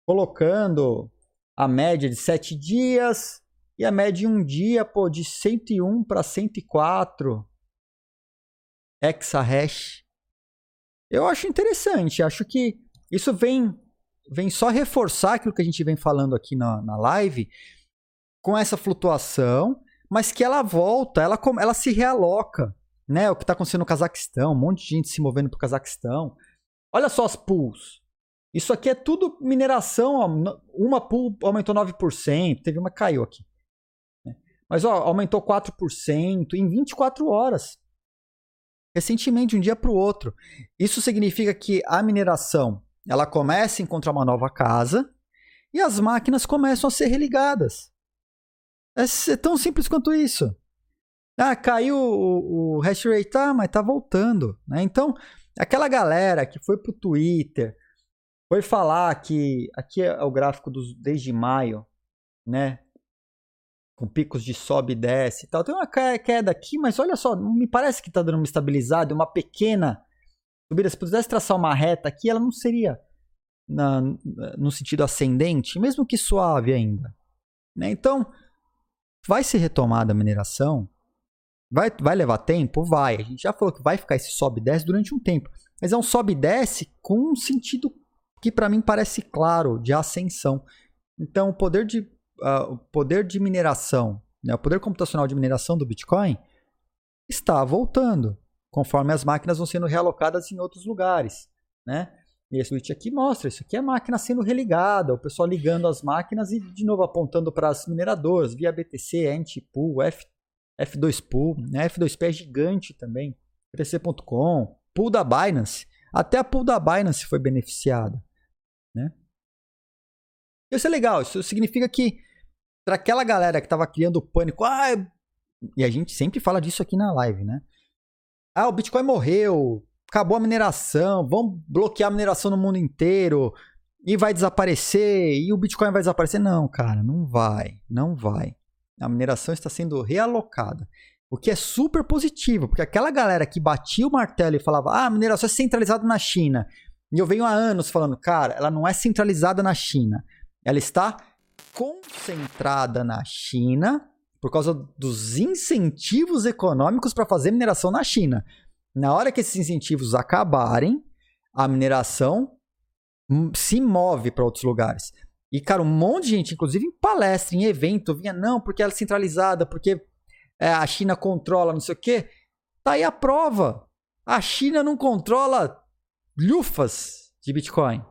colocando a média de sete dias e a média de um dia, pô, de cento e um para cento e quatro. Exahash. Eu acho interessante, acho que isso vem, vem só reforçar aquilo que a gente vem falando aqui na, na live, com essa flutuação, mas que ela volta, ela, ela se realoca, né? O que está acontecendo no Cazaquistão, um monte de gente se movendo para o Cazaquistão. Olha só as pools. Isso aqui é tudo mineração, ó. Uma pool aumentou nove por cento, teve uma que caiu aqui. Mas ó, aumentou quatro por cento em vinte e quatro horas. Recentemente, um dia para o outro. Isso significa que a mineração, ela começa a encontrar uma nova casa e as máquinas começam a ser religadas. É tão simples quanto isso. Ah, caiu o, o hash rate, tá, mas tá voltando, né? Então, aquela galera que foi pro Twitter, foi falar que... aqui é o gráfico dos, desde maio, né? Com picos de sobe e desce e tal. Tem uma queda aqui, mas olha só, me parece que está dando uma estabilizada, uma pequena subida. Se pudesse traçar uma reta aqui, ela não seria na, no sentido ascendente, mesmo que suave ainda, né? Então, vai ser retomada a mineração? Vai, vai levar tempo? Vai. A gente já falou que vai ficar esse sobe e desce durante um tempo. Mas é um sobe e desce com um sentido que para mim parece claro, de ascensão. Então, o poder de... Uh, o poder de mineração, né, o poder computacional de mineração do Bitcoin está voltando, conforme as máquinas vão sendo realocadas em outros lugares, né? E esse tweet aqui mostra, isso aqui é a máquina sendo religada, o pessoal ligando as máquinas e de novo apontando para as mineradoras, via B T C, Antpool, F, F dois Pool, né? F dois P é gigante também, B T C ponto com, Pool da Binance, até a Pool da Binance foi beneficiada, né? Isso é legal, isso significa que para aquela galera que estava criando pânico, ah, e a gente sempre fala disso aqui na live, né? Ah, o Bitcoin morreu, acabou a mineração, vão bloquear a mineração no mundo inteiro e vai desaparecer, e o Bitcoin vai desaparecer. Não, cara, não vai, não vai. A mineração está sendo realocada, o que é super positivo, porque aquela galera que batia o martelo e falava, ah, a mineração é centralizada na China, e eu venho há anos falando, cara, ela não é centralizada na China, ela está concentrada na China por causa dos incentivos econômicos para fazer mineração na China. Na hora que esses incentivos acabarem, a mineração se move para outros lugares. E, cara, um monte de gente, inclusive em palestra, em evento, vinha, não, porque ela é centralizada, porque é, a China controla não sei o quê. Tá aí a prova. A China não controla lufas de Bitcoin.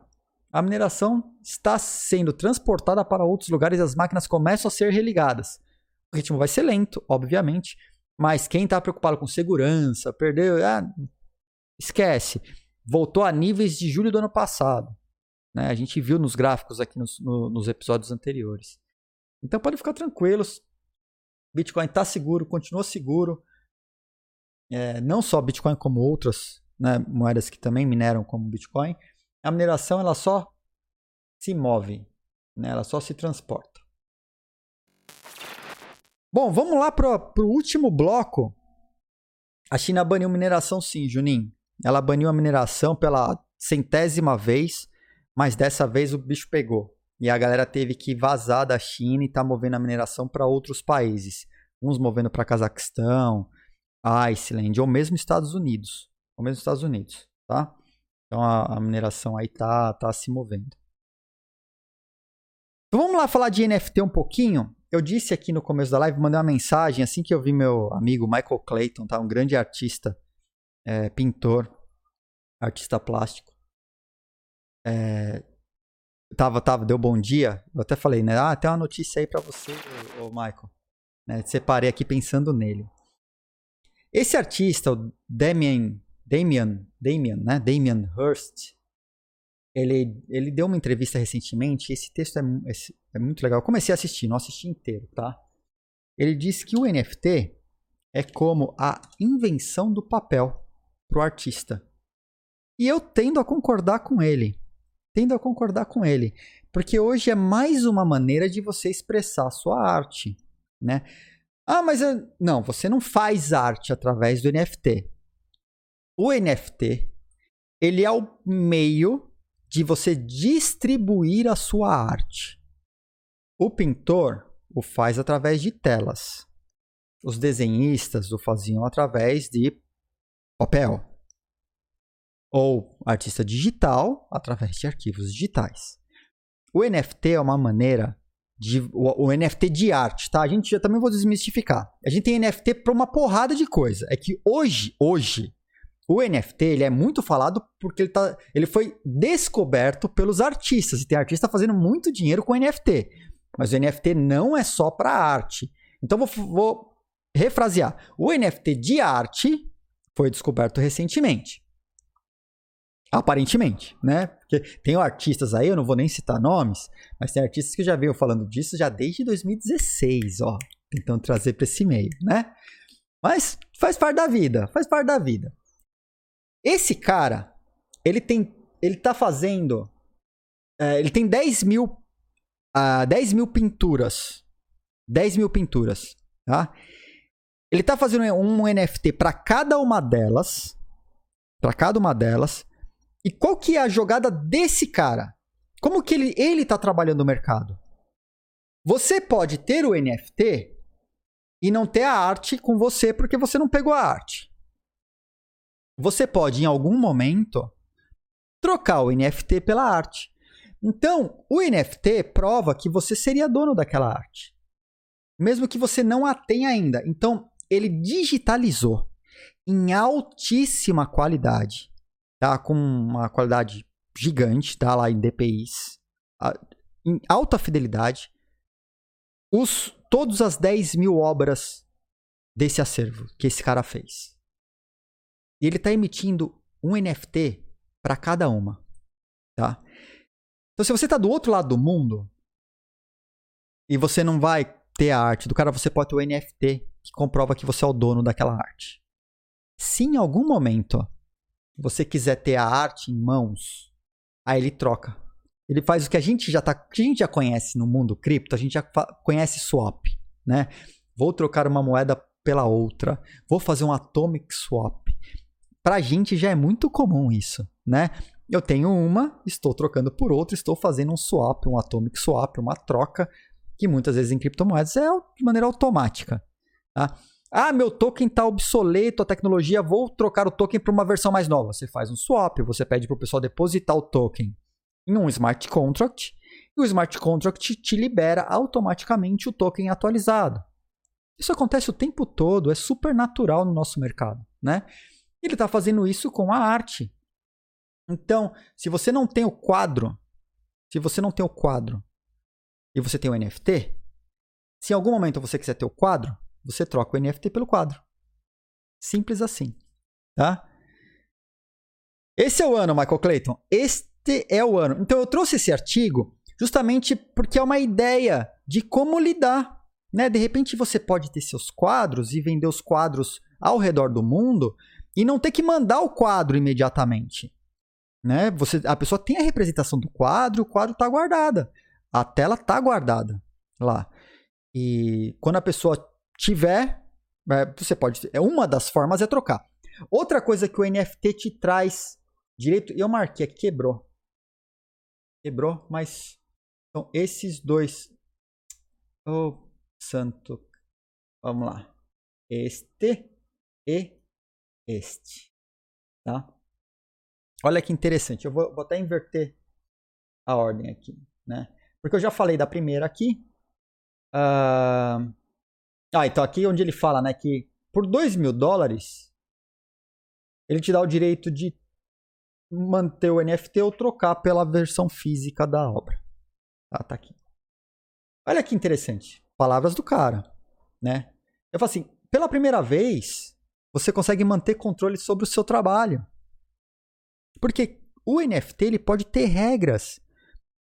A mineração está sendo transportada para outros lugares e as máquinas começam a ser religadas. O ritmo vai ser lento, obviamente, mas quem está preocupado com segurança, perdeu, ah, esquece. Voltou a níveis de julho do ano passado. Né? A gente viu nos gráficos aqui nos, no, nos episódios anteriores. Então podem ficar tranquilos. Bitcoin está seguro, continua seguro. É, não só Bitcoin como outras, né, moedas que também mineram como Bitcoin. A mineração ela só se move, né? Ela só se transporta. Bom, vamos lá para o último bloco. A China baniu mineração sim, Juninho. Ela baniu a mineração pela centésima vez, mas dessa vez o bicho pegou. E a galera teve que vazar da China e tá movendo a mineração para outros países. Uns movendo para Cazaquistão, Iceland, ou mesmo Estados Unidos. Ou mesmo Estados Unidos, tá? Então a, a mineração aí tá, tá se movendo. Então vamos lá falar de N F T um pouquinho. Eu disse aqui no começo da live, mandei uma mensagem assim que eu vi meu amigo Michael Clayton, tá? Um grande artista, é, pintor, artista plástico. É, tava, tava, deu bom dia. Eu até falei, né? Ah, tem uma notícia aí pra você, ô, ô Michael. Né, separei aqui pensando nele. Esse artista, o Damien, Damien, Damien, né? Damien Hirst, ele, ele deu uma entrevista recentemente. Esse texto é, esse, é muito legal. Eu comecei a assistir, não assisti inteiro, tá? Ele disse que o N F T é como a invenção do papel pro artista. E eu tendo a concordar com ele. Tendo a concordar com ele. Porque hoje é mais uma maneira de você expressar a sua arte. Né? Ah, mas eu... não, você não faz arte através do N F T. O N F T, ele é o meio de você distribuir a sua arte. O pintor o faz através de telas. Os desenhistas o faziam através de papel. Ou artista digital, através de arquivos digitais. O N F T é uma maneira de... O, o N F T de arte, tá? A gente já também vou desmistificar. A gente tem N F T para uma porrada de coisa. É que hoje, hoje, o N F T ele é muito falado porque ele, tá, ele foi descoberto pelos artistas. E tem artista fazendo muito dinheiro com N F T. Mas o N F T não é só para arte. Então, vou, vou refrasear. O N F T de arte foi descoberto recentemente. Aparentemente, né? Porque tem artistas aí, eu não vou nem citar nomes, mas tem artistas que já veio falando disso já desde dois mil e dezesseis, ó. Tentando trazer para esse meio, né? Mas faz parte da vida, faz parte da vida. Esse cara, ele tem, ele tá fazendo, é, ele tem dez mil pinturas, dez mil pinturas, tá? Ele tá fazendo um N F T para cada uma delas, para cada uma delas. E qual que é a jogada desse cara? Como que ele, ele tá trabalhando o mercado? Você pode ter o N F T e não ter a arte com você porque você não pegou a arte. Você pode, em algum momento, trocar o N F T pela arte. Então, o N F T prova que você seria dono daquela arte. Mesmo que você não a tenha ainda. Então, ele digitalizou em altíssima qualidade. Tá com uma qualidade gigante, tá lá em D P Is, em alta fidelidade, os, todas as dez mil obras desse acervo que esse cara fez. E ele tá emitindo um N F T para cada uma, tá? Então, se você tá do outro lado do mundo, E você não vai ter a arte do cara, você pode ter o N F T que comprova que você é o dono daquela arte. Se em algum momento você quiser ter a arte em mãos, aí ele troca. Ele faz o que a gente já, tá, a gente já conhece no mundo cripto, a gente já conhece swap, né? Vou trocar uma moeda pela outra, vou fazer um atomic swap. Pra gente já é muito comum isso, né? Eu tenho uma, estou trocando por outra, estou fazendo um swap, um atomic swap, uma troca, que muitas vezes em criptomoedas é de maneira automática, tá? Ah, meu token está obsoleto, a tecnologia, vou trocar o token para uma versão mais nova. Você faz um swap, você pede para o pessoal depositar o token em um smart contract e o smart contract te libera automaticamente o token atualizado. Isso acontece o tempo todo, é super natural no nosso mercado, né? Ele está fazendo isso com a arte. Então, se você não tem o quadro, se você não tem o quadro e você tem o N F T, se em algum momento você quiser ter o quadro, você troca o N F T pelo quadro. Simples assim, tá? Esse é o ano, Michael Clayton. Este é o ano. Então eu trouxe esse artigo justamente porque é uma ideia de como lidar, né? De repente você pode ter seus quadros e vender os quadros ao redor do mundo e não ter que mandar o quadro imediatamente, né? Você, a pessoa tem a representação do quadro, o quadro está guardado. A tela está guardada lá. E quando a pessoa tiver, você pode... Uma das formas é trocar. Outra coisa que o N F T te traz direito... Eu marquei aqui, quebrou. Quebrou, mas... Então, esses dois... Oh, santo... Vamos lá. Este e este. Tá? Olha que interessante. Eu vou, vou até inverter a ordem aqui, né? Porque eu já falei da primeira aqui. Ahn... Uh... Ah, então aqui onde ele fala, né, que por dois mil dólares, ele te dá o direito de manter o N F T ou trocar pela versão física da obra. Ah, tá aqui. Olha que interessante. Palavras do cara, né? Eu falo assim, pela primeira vez, você consegue manter controle sobre o seu trabalho. Porque o N F T, ele pode ter regras.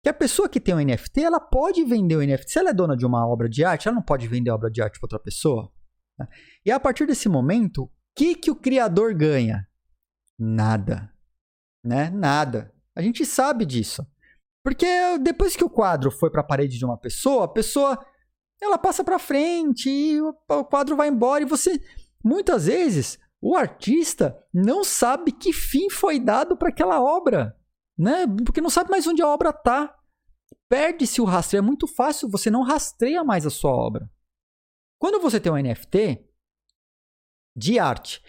Que a pessoa que tem um N F T, ela pode vender o N F T. Se ela é dona de uma obra de arte, ela não pode vender a obra de arte para outra pessoa. E a partir desse momento, o que, que o criador ganha? Nada. Né? Nada. A gente sabe disso. Porque depois que o quadro foi para a parede de uma pessoa, a pessoa ela passa para frente e o quadro vai embora. E você, muitas vezes, o artista não sabe que fim foi dado para aquela obra. Né? Porque não sabe mais onde a obra está. Perde-se o rastreio. É muito fácil, você não rastreia mais a sua obra. Quando você tem um N F T de arte,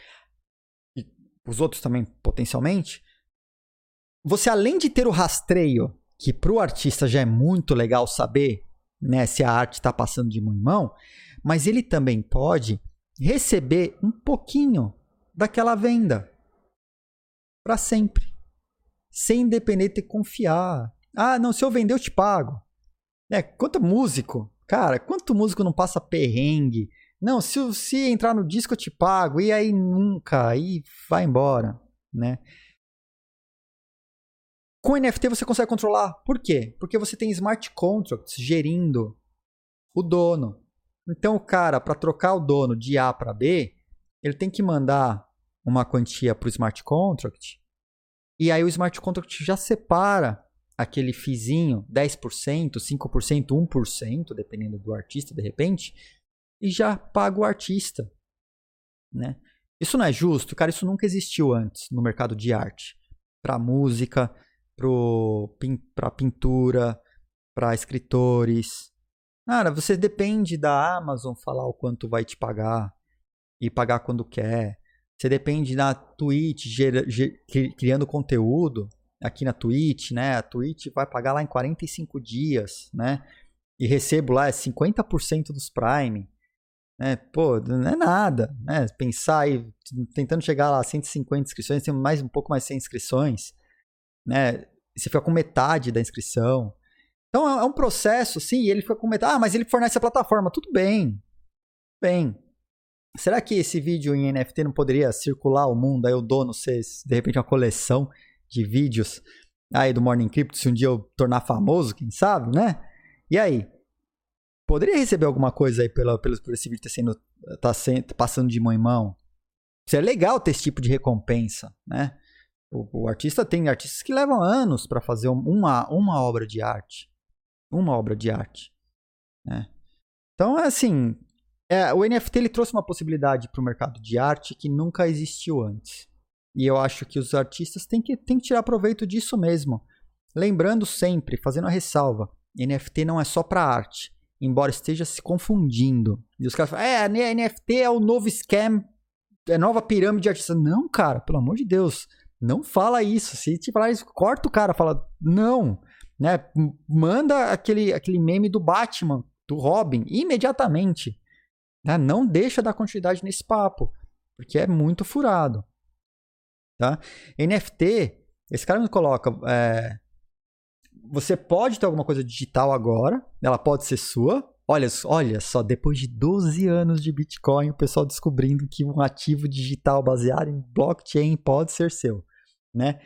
e os outros também potencialmente, você além de ter o rastreio, que para o artista já é muito legal saber, né, se a arte está passando de mão em mão, mas ele também pode receber um pouquinho daquela venda para sempre. Sem depender de ter que confiar. Ah, não, se eu vender eu te pago. Né? Quanto músico, cara, quanto músico não passa perrengue? Não, se, se entrar no disco eu te pago. E aí nunca, aí vai embora. Né? Com o N F T você consegue controlar. Por quê? Porque você tem smart contracts gerindo o dono. Então o cara, para trocar o dono de A para B, ele tem que mandar uma quantia para o smart contract. E aí o smart contract já separa aquele fizinho, dez por cento, cinco por cento, um por cento, dependendo do artista, de repente, e já paga o artista. Né? Isso não é justo, cara, isso nunca existiu antes no mercado de arte. Para música, para pintura, para escritores. Cara, você depende da Amazon falar o quanto vai te pagar e pagar quando quer. Você depende da Twitch gera, ger, criando conteúdo aqui na Twitch, né? A Twitch vai pagar lá em quarenta e cinco dias, né? E recebo lá cinquenta por cento dos Prime, né? Pô, não é nada, né? Pensar aí, tentando chegar lá a cento e cinquenta inscrições, tem mais, um pouco mais de cem inscrições, né? Você fica com metade da inscrição. Então é um processo, sim, ele fica com metade. Ah, mas ele fornece a plataforma. Tudo bem, tudo bem. Será que esse vídeo em N F T não poderia circular o mundo? Aí eu dou, não sei, de repente uma coleção de vídeos aí do Morning Crypto, se um dia eu tornar famoso, quem sabe, né? E aí? poderia receber alguma coisa aí pela, pela, por esse vídeo estar sendo, tá sendo, passando de mão em mão. Seria legal ter esse tipo de recompensa, né? O, o artista tem artistas que levam anos para fazer uma, uma obra de arte. Uma obra de arte. Né? Então, assim, é, o N F T ele trouxe uma possibilidade para o mercado de arte que nunca existiu antes. E eu acho que os artistas têm que, têm que tirar proveito disso mesmo. Lembrando sempre, fazendo a ressalva, N F T não é só para arte, embora esteja se confundindo. E os caras falam, é, a N F T é o novo scam, é a nova pirâmide de artista. Não, cara, pelo amor de Deus, não fala isso. Se te falar isso, corta o cara, fala, não, né? Manda aquele, aquele meme do Batman, do Robin, imediatamente. Né? Não deixa dar continuidade nesse papo, porque é muito furado. Tá? N F T, esse cara me coloca... É, você pode ter alguma coisa digital agora, ela pode ser sua. Olha, olha só, depois de doze anos de Bitcoin, o pessoal descobrindo que um ativo digital baseado em blockchain pode ser seu, né?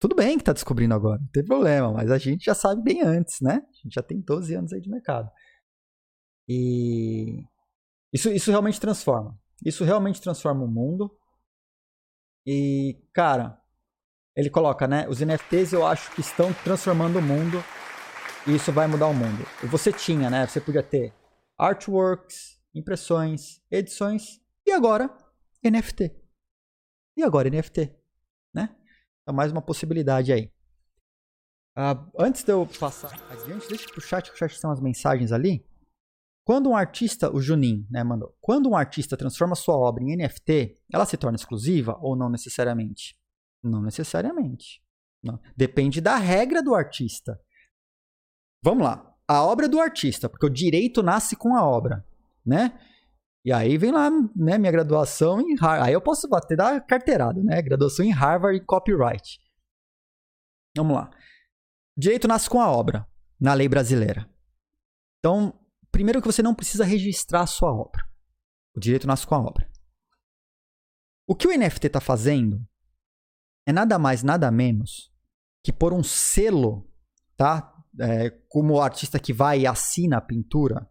Tudo bem que tá descobrindo agora, não tem problema, mas a gente já sabe bem antes, né? A gente já tem doze anos aí de mercado. E isso, isso realmente transforma. Isso realmente transforma o mundo. E, cara... Ele coloca, né? Os N F Ts eu acho que estão transformando o mundo e isso vai mudar o mundo. Você tinha, né? Você podia ter artworks, impressões, edições e agora N F T. E agora N F T, né? Então mais uma possibilidade aí. Uh, antes de eu passar adiante, deixa eu ir pro chat, que o chat são as mensagens ali. Quando um artista, o Juninho, né, mandou. Quando um artista transforma sua obra em N F T, ela se torna exclusiva ou não necessariamente? Não necessariamente. Não. Depende da regra do artista. Vamos lá. A obra do artista, porque o direito nasce com a obra, né? E aí vem lá, né, minha graduação em Harvard. Aí eu posso bater da carteirada, né? Graduação em Harvard e copyright. Vamos lá. Direito nasce com a obra, na lei brasileira. Então, primeiro que você não precisa registrar a sua obra. O direito nasce com a obra. O que o N F T está fazendo... é nada mais, nada menos que pôr um selo, tá? É, como o artista que vai e assina a pintura,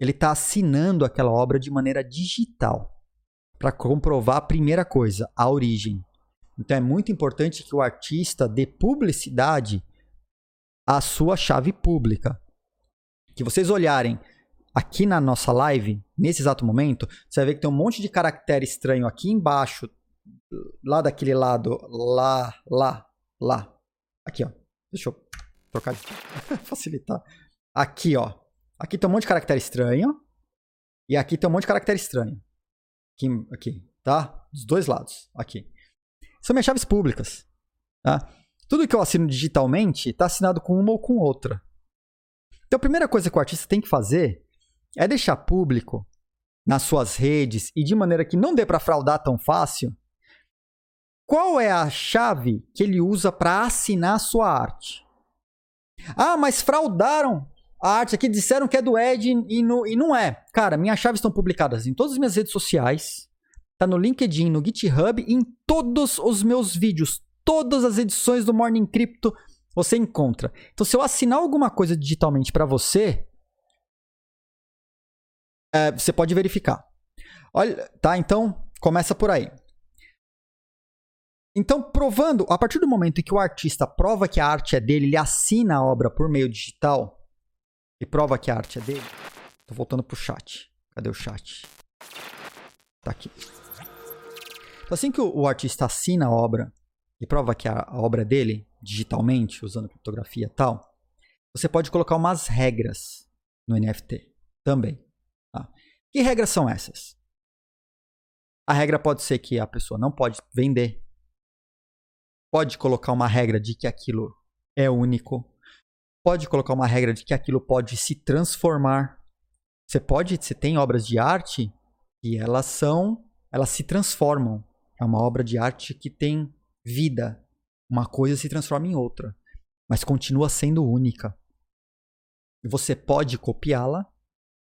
ele está assinando aquela obra de maneira digital para comprovar a primeira coisa, a origem. Então é muito importante que o artista dê publicidade à sua chave pública. Que vocês olharem aqui na nossa live, nesse exato momento, você vai ver que tem um monte de caractere estranho aqui embaixo, lá daquele lado, lá, lá, lá. Aqui, ó. Deixa eu trocar de... facilitar. Aqui, ó. Aqui tem um monte de caractere estranho. E aqui tem um monte de caractere estranho. Aqui, aqui, tá? Dos dois lados. Aqui. São minhas chaves públicas. Tá? Tudo que eu assino digitalmente tá assinado com uma ou com outra. Então, a primeira coisa que o artista tem que fazer é deixar público nas suas redes e de maneira que não dê pra fraudar tão fácil... Qual é a chave que ele usa para assinar sua arte? Ah, mas fraudaram a arte aqui, disseram que é do Ed e, no, e não é. Cara, minhas chaves estão publicadas em todas as minhas redes sociais, tá no LinkedIn, no GitHub, em todos os meus vídeos, todas as edições do Morning Crypto você encontra. Então, se eu assinar alguma coisa digitalmente para você, é, você pode verificar. Olha, tá? Então, começa por aí. Então, provando, a partir do momento em que o artista prova que a arte é dele, ele assina a obra por meio digital e prova que a arte é dele. Tô voltando pro chat. Cadê o chat? Tá aqui. Então, assim que o, o artista assina a obra e prova que a, a obra é dele, digitalmente, usando criptografia e tal, você pode colocar umas regras no N F T também. Tá? Que regras são essas? A regra pode ser que a pessoa não pode vender. Pode colocar uma regra de que aquilo é único. Pode colocar uma regra de que aquilo pode se transformar. Você pode, você tem obras de arte que elas são, elas se transformam. É uma obra de arte que tem vida. Uma coisa se transforma em outra, mas continua sendo única. Você pode copiá-la.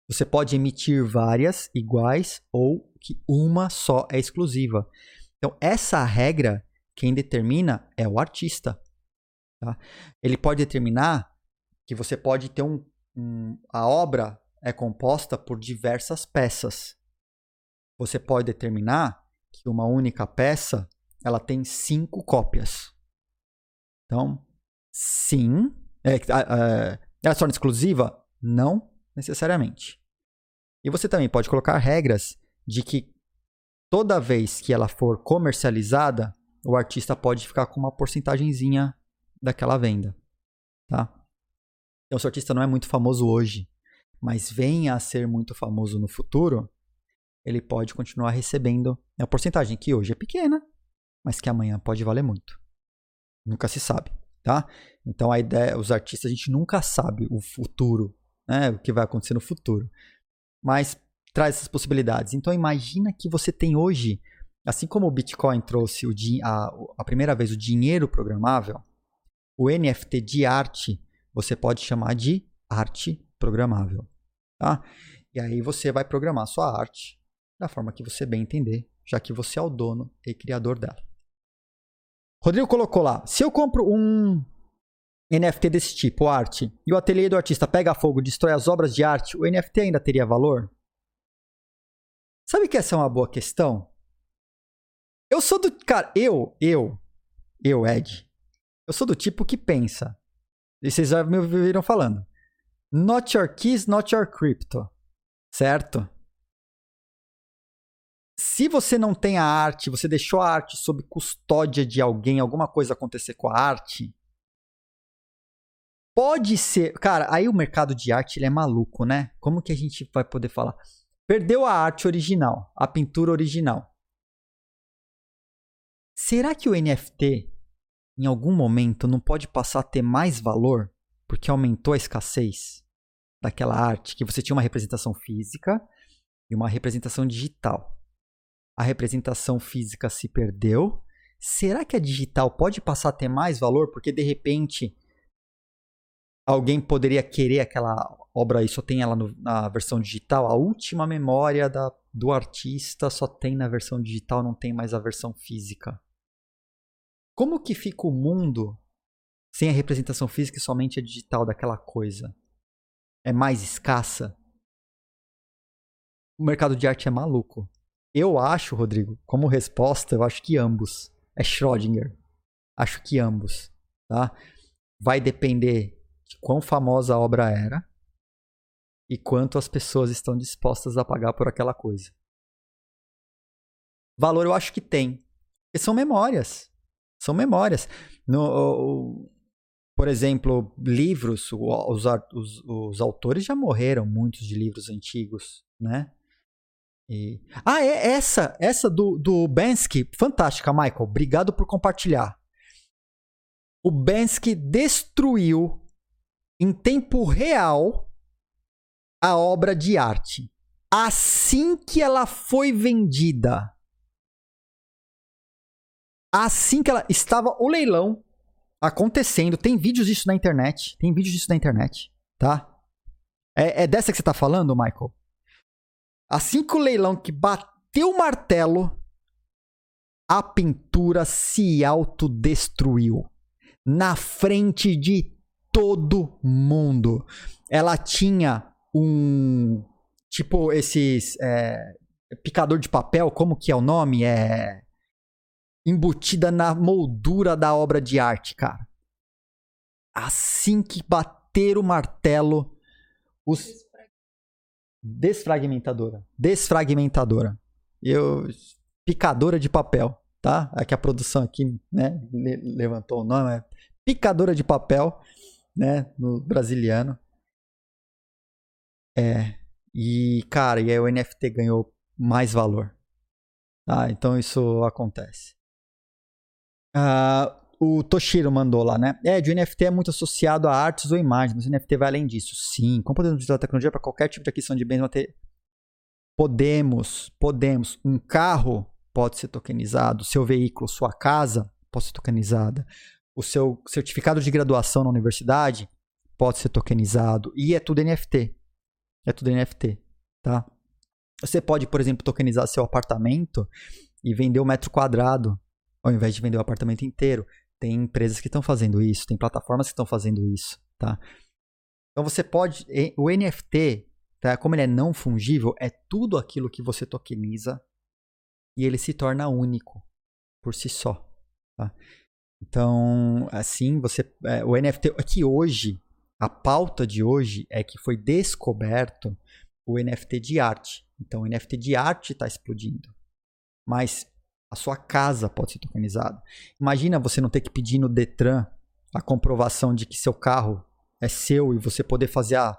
Você pode emitir várias iguais ou que uma só é exclusiva. Então essa regra quem determina é o artista. Tá? Ele pode determinar que você pode ter um, um, a obra é composta por diversas peças. Você pode determinar que uma única peça ela tem cinco cópias. Então, sim. É, é, ela se torna exclusiva? Não necessariamente. E você também pode colocar regras de que toda vez que ela for comercializada, o artista pode ficar com uma porcentagemzinha daquela venda. Tá? Então, se o artista não é muito famoso hoje, mas venha a ser muito famoso no futuro, ele pode continuar recebendo a porcentagem que hoje é pequena, mas que amanhã pode valer muito. Nunca se sabe, tá? Então, a ideia, os artistas, a gente nunca sabe o futuro, né? O que vai acontecer no futuro. Mas traz essas possibilidades. Então, imagina que você tem hoje, assim como o Bitcoin trouxe o, a, a primeira vez o dinheiro programável, o N F T de arte, você pode chamar de arte programável, tá? E aí você vai programar a sua arte da forma que você bem entender, já que você é o dono e criador dela. Rodrigo colocou lá, se eu compro um N F T desse tipo, arte, e o ateliê do artista pega fogo e destrói as obras de arte, o N F T ainda teria valor? Sabe que essa é uma boa questão? Eu sou do... Cara, eu, eu, eu, Ed, eu sou do tipo que pensa, e vocês já me viram falando, not your keys, not your crypto, certo? Se você não tem a arte, você deixou a arte sob custódia de alguém, alguma coisa acontecer com a arte, pode ser... Cara, aí o mercado de arte ele é maluco, né? Como que a gente vai poder falar? Perdeu a arte original, a pintura original. Será que o N F T, em algum momento, não pode passar a ter mais valor porque aumentou a escassez daquela arte, que você tinha uma representação física e uma representação digital? A representação física se perdeu. Será que a digital pode passar a ter mais valor? Porque, de repente, alguém poderia querer aquela obra e só tem ela no, na versão digital. A última memória da, do artista só tem na versão digital, não tem mais a versão física. Como que fica o mundo sem a representação física e somente a digital daquela coisa? É mais escassa? O mercado de arte é maluco. Eu acho, Rodrigo, como resposta, eu acho que ambos. É Schrödinger. Acho que ambos. Tá? Vai depender de quão famosa a obra era e quanto as pessoas estão dispostas a pagar por aquela coisa. Valor eu acho que tem. Porque são memórias. São memórias. No, por exemplo, livros. Os, os, os autores já morreram, muitos de livros antigos, né? E... Ah, é essa, essa do, do Bansky, fantástica, Michael, obrigado por compartilhar. O Bansky destruiu em tempo real a obra de arte assim que ela foi vendida, assim que ela estava o leilão acontecendo. Tem vídeos disso na internet, tem vídeos disso na internet, tá? É, é dessa que você tá falando, Michael? Assim que o leilão que bateu o martelo, a pintura se autodestruiu. Na frente de todo mundo. Ela tinha um... Tipo esses... É, picador de papel, como que é o nome? É... Embutida na moldura da obra de arte, cara. Assim que bater o martelo, os... Desfragmentadora. Desfragmentadora. Eu, picadora de papel, tá? É que a produção aqui, né, levantou o nome. É picadora de papel, né, no brasiliano. É. E, cara, e aí o N F T ganhou mais valor. Tá? Então, isso acontece. Ah, o Toshiro mandou lá, né? É, de N F T é muito associado a artes ou imagens, mas o N F T vai além disso. Sim, como podemos utilizar a tecnologia para qualquer tipo de aquisição de bens materiais? Podemos, podemos. Um carro pode ser tokenizado, seu veículo, sua casa pode ser tokenizada, o seu certificado de graduação na universidade pode ser tokenizado, e é tudo N F T. É tudo N F T, tá? Você pode, por exemplo, tokenizar seu apartamento e vender um metro quadrado, ao invés de vender o apartamento inteiro. Tem empresas que estão fazendo isso, tem plataformas que estão fazendo isso, tá? Então você pode... O N F T, Tá? Como ele é não fungível, é tudo aquilo que você tokeniza e ele se torna único por si só. Tá? Então, assim, você, é, o N F T... Aqui hoje, a pauta de hoje é que foi descoberto o N F T de arte. Então, o N F T de arte está explodindo. Mas a sua casa pode ser tokenizada. Imagina você não ter que pedir no Detran a comprovação de que seu carro é seu e você poder fazer a,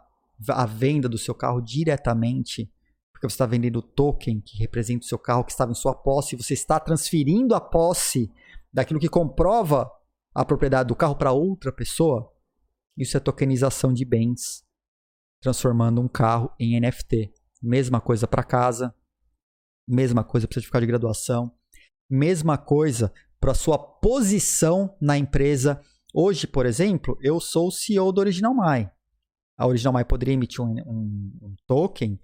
a venda do seu carro diretamente, porque você está vendendo o token que representa o seu carro, que estava em sua posse, e você está transferindo a posse daquilo que comprova a propriedade do carro para outra pessoa. Isso é tokenização de bens, transformando um carro em N F T. Mesma coisa para casa, mesma coisa para o certificado de graduação, mesma coisa para a sua posição na empresa. Hoje, por exemplo, eu sou o C E O do OriginalMy. A OriginalMy poderia emitir um, um, um token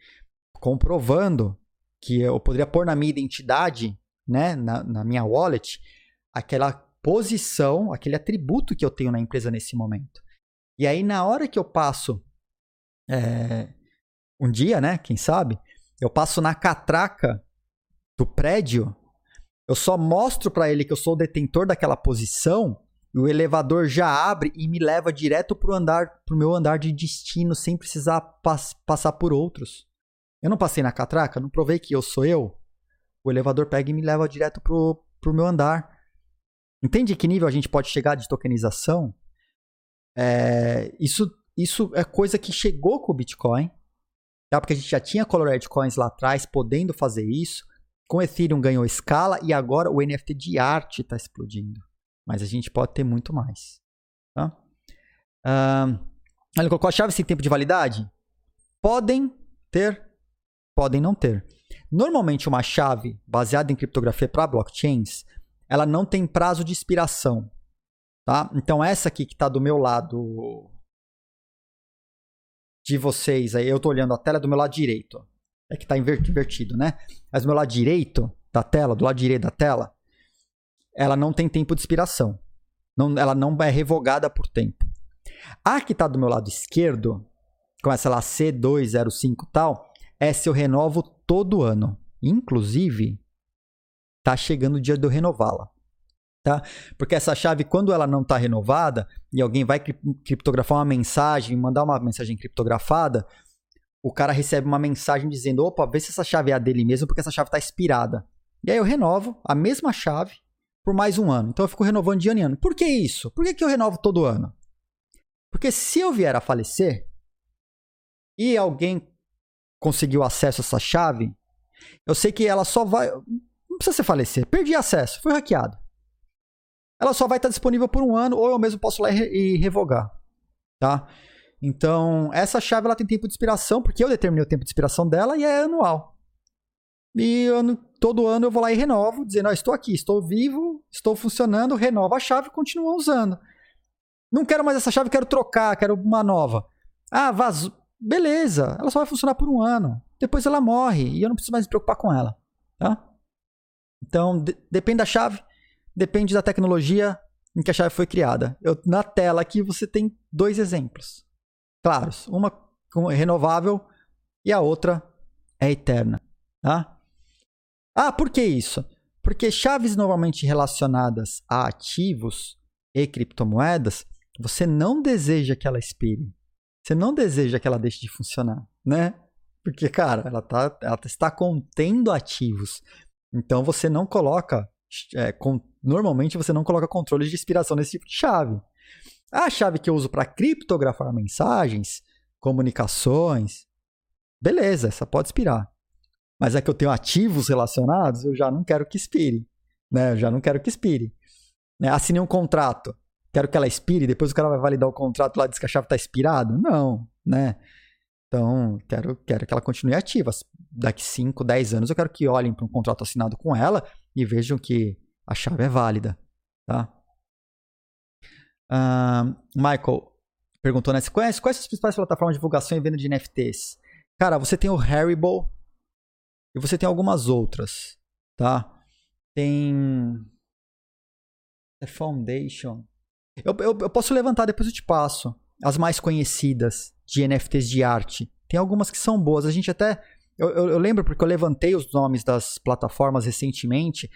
comprovando que eu poderia pôr na minha identidade, né, na, na minha wallet, aquela posição, aquele atributo que eu tenho na empresa nesse momento. E aí, na hora que eu passo, é, um dia, né, quem sabe, eu passo na catraca do prédio, eu só mostro para ele que eu sou o detentor daquela posição e o elevador já abre e me leva direto pro andar, pro meu andar de destino, sem precisar pas- passar por outros. Eu não passei na catraca, não provei que eu sou eu. O elevador pega e me leva direto pro, pro meu andar. Entende que nível a gente pode chegar de tokenização? É, isso, isso é coisa que chegou com o Bitcoin, tá? Porque a gente já tinha Colored Coins lá atrás podendo fazer isso. Com o Ethereum ganhou escala e agora o N F T de arte está explodindo. Mas a gente pode ter muito mais. Tá? Ah, ele colocou a chave sem tempo de validade? Podem ter, podem não ter. Normalmente uma chave baseada em criptografia para blockchains, ela não tem prazo de expiração. Tá? Então essa aqui que está do meu lado de vocês, aí eu estou olhando a tela do meu lado direito. Ó. É que está invertido, né? Mas do meu lado direito da tela, do lado direito da tela, ela não tem tempo de expiração. Não, ela não é revogada por tempo. A que está do meu lado esquerdo, com essa lá C dois zero cinco e tal, essa eu renovo todo ano. Inclusive, está chegando o dia de eu renová-la. Tá? Porque essa chave, quando ela não está renovada, e alguém vai criptografar uma mensagem, mandar uma mensagem criptografada, o cara recebe uma mensagem dizendo, opa, vê se essa chave é a dele mesmo, porque essa chave está expirada. E aí eu renovo a mesma chave por mais um ano. Então eu fico renovando de ano em ano. Por que isso? Por que que eu renovo todo ano? Porque se eu vier a falecer e alguém conseguiu acesso a essa chave, eu sei que ela só vai... Não precisa ser falecer. Perdi acesso. Foi hackeado. Ela só vai estar disponível por um ano ou eu mesmo posso ir lá e revogar. Tá? Então, essa chave ela tem tempo de expiração, porque eu determinei o tempo de expiração dela e é anual. E ano, todo ano eu vou lá e renovo, dizendo, oh, estou aqui, estou vivo, estou funcionando, renovo a chave e continuo usando. Não quero mais essa chave, quero trocar, quero uma nova. Ah, vazou. Beleza, ela só vai funcionar por um ano. Depois ela morre e eu não preciso mais me preocupar com ela. Tá? Então, de- depende da chave, depende da tecnologia em que a chave foi criada. Eu, na tela aqui você tem dois exemplos. Claros, uma renovável e a outra é eterna. Tá? Ah, por que isso? Porque chaves normalmente relacionadas a ativos e criptomoedas, você não deseja que ela expire. Você não deseja que ela deixe de funcionar, né? Porque, cara, ela, tá, ela está contendo ativos. Então, você não coloca... É, com, normalmente, você não coloca controles de expiração nesse tipo de chave. A chave que eu uso para criptografar mensagens, comunicações, beleza, essa pode expirar. Mas é que eu tenho ativos relacionados, eu já não quero que expire. Né? Eu já não quero que expire. Né? Assinei um contrato, quero que ela expire, depois o cara vai validar o contrato lá e diz que a chave está expirada? Não, né? Então, quero, quero que ela continue ativa. Daqui cinco, dez anos eu quero que olhem para um contrato assinado com ela e vejam que a chave é válida, tá? Uh, Michael perguntou, né? Quais, quais são as principais plataformas de divulgação e venda de N F Ts? Cara, você tem o Haribo e você tem algumas outras, tá? Tem The Foundation. Eu, eu, eu posso levantar, depois eu te passo. As mais conhecidas de N F Ts de arte. Tem algumas que são boas. A gente até... Eu, eu, eu lembro porque eu levantei os nomes das plataformas recentemente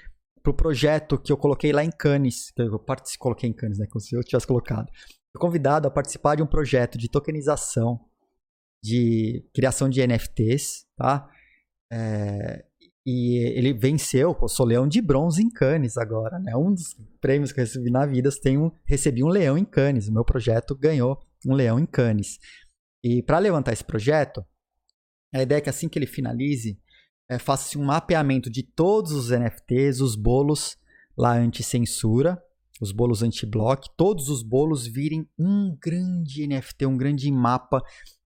para o projeto que eu coloquei lá em Cannes. Que eu participei, coloquei em Cannes, né? Como se eu tivesse colocado. Fui convidado a participar de um projeto de tokenização, de criação de N F Ts, tá? É, e ele venceu, pô, sou leão de bronze em Cannes agora, né? Um dos prêmios que eu recebi na vida, tem um, recebi um leão em Cannes. O meu projeto ganhou um leão em Cannes. E para levantar esse projeto, a ideia é que assim que ele finalize, é, faça-se um mapeamento de todos os N F Ts, os bolos lá anti-censura, os bolos anti-block, todos os bolos virem um grande N F T, um grande mapa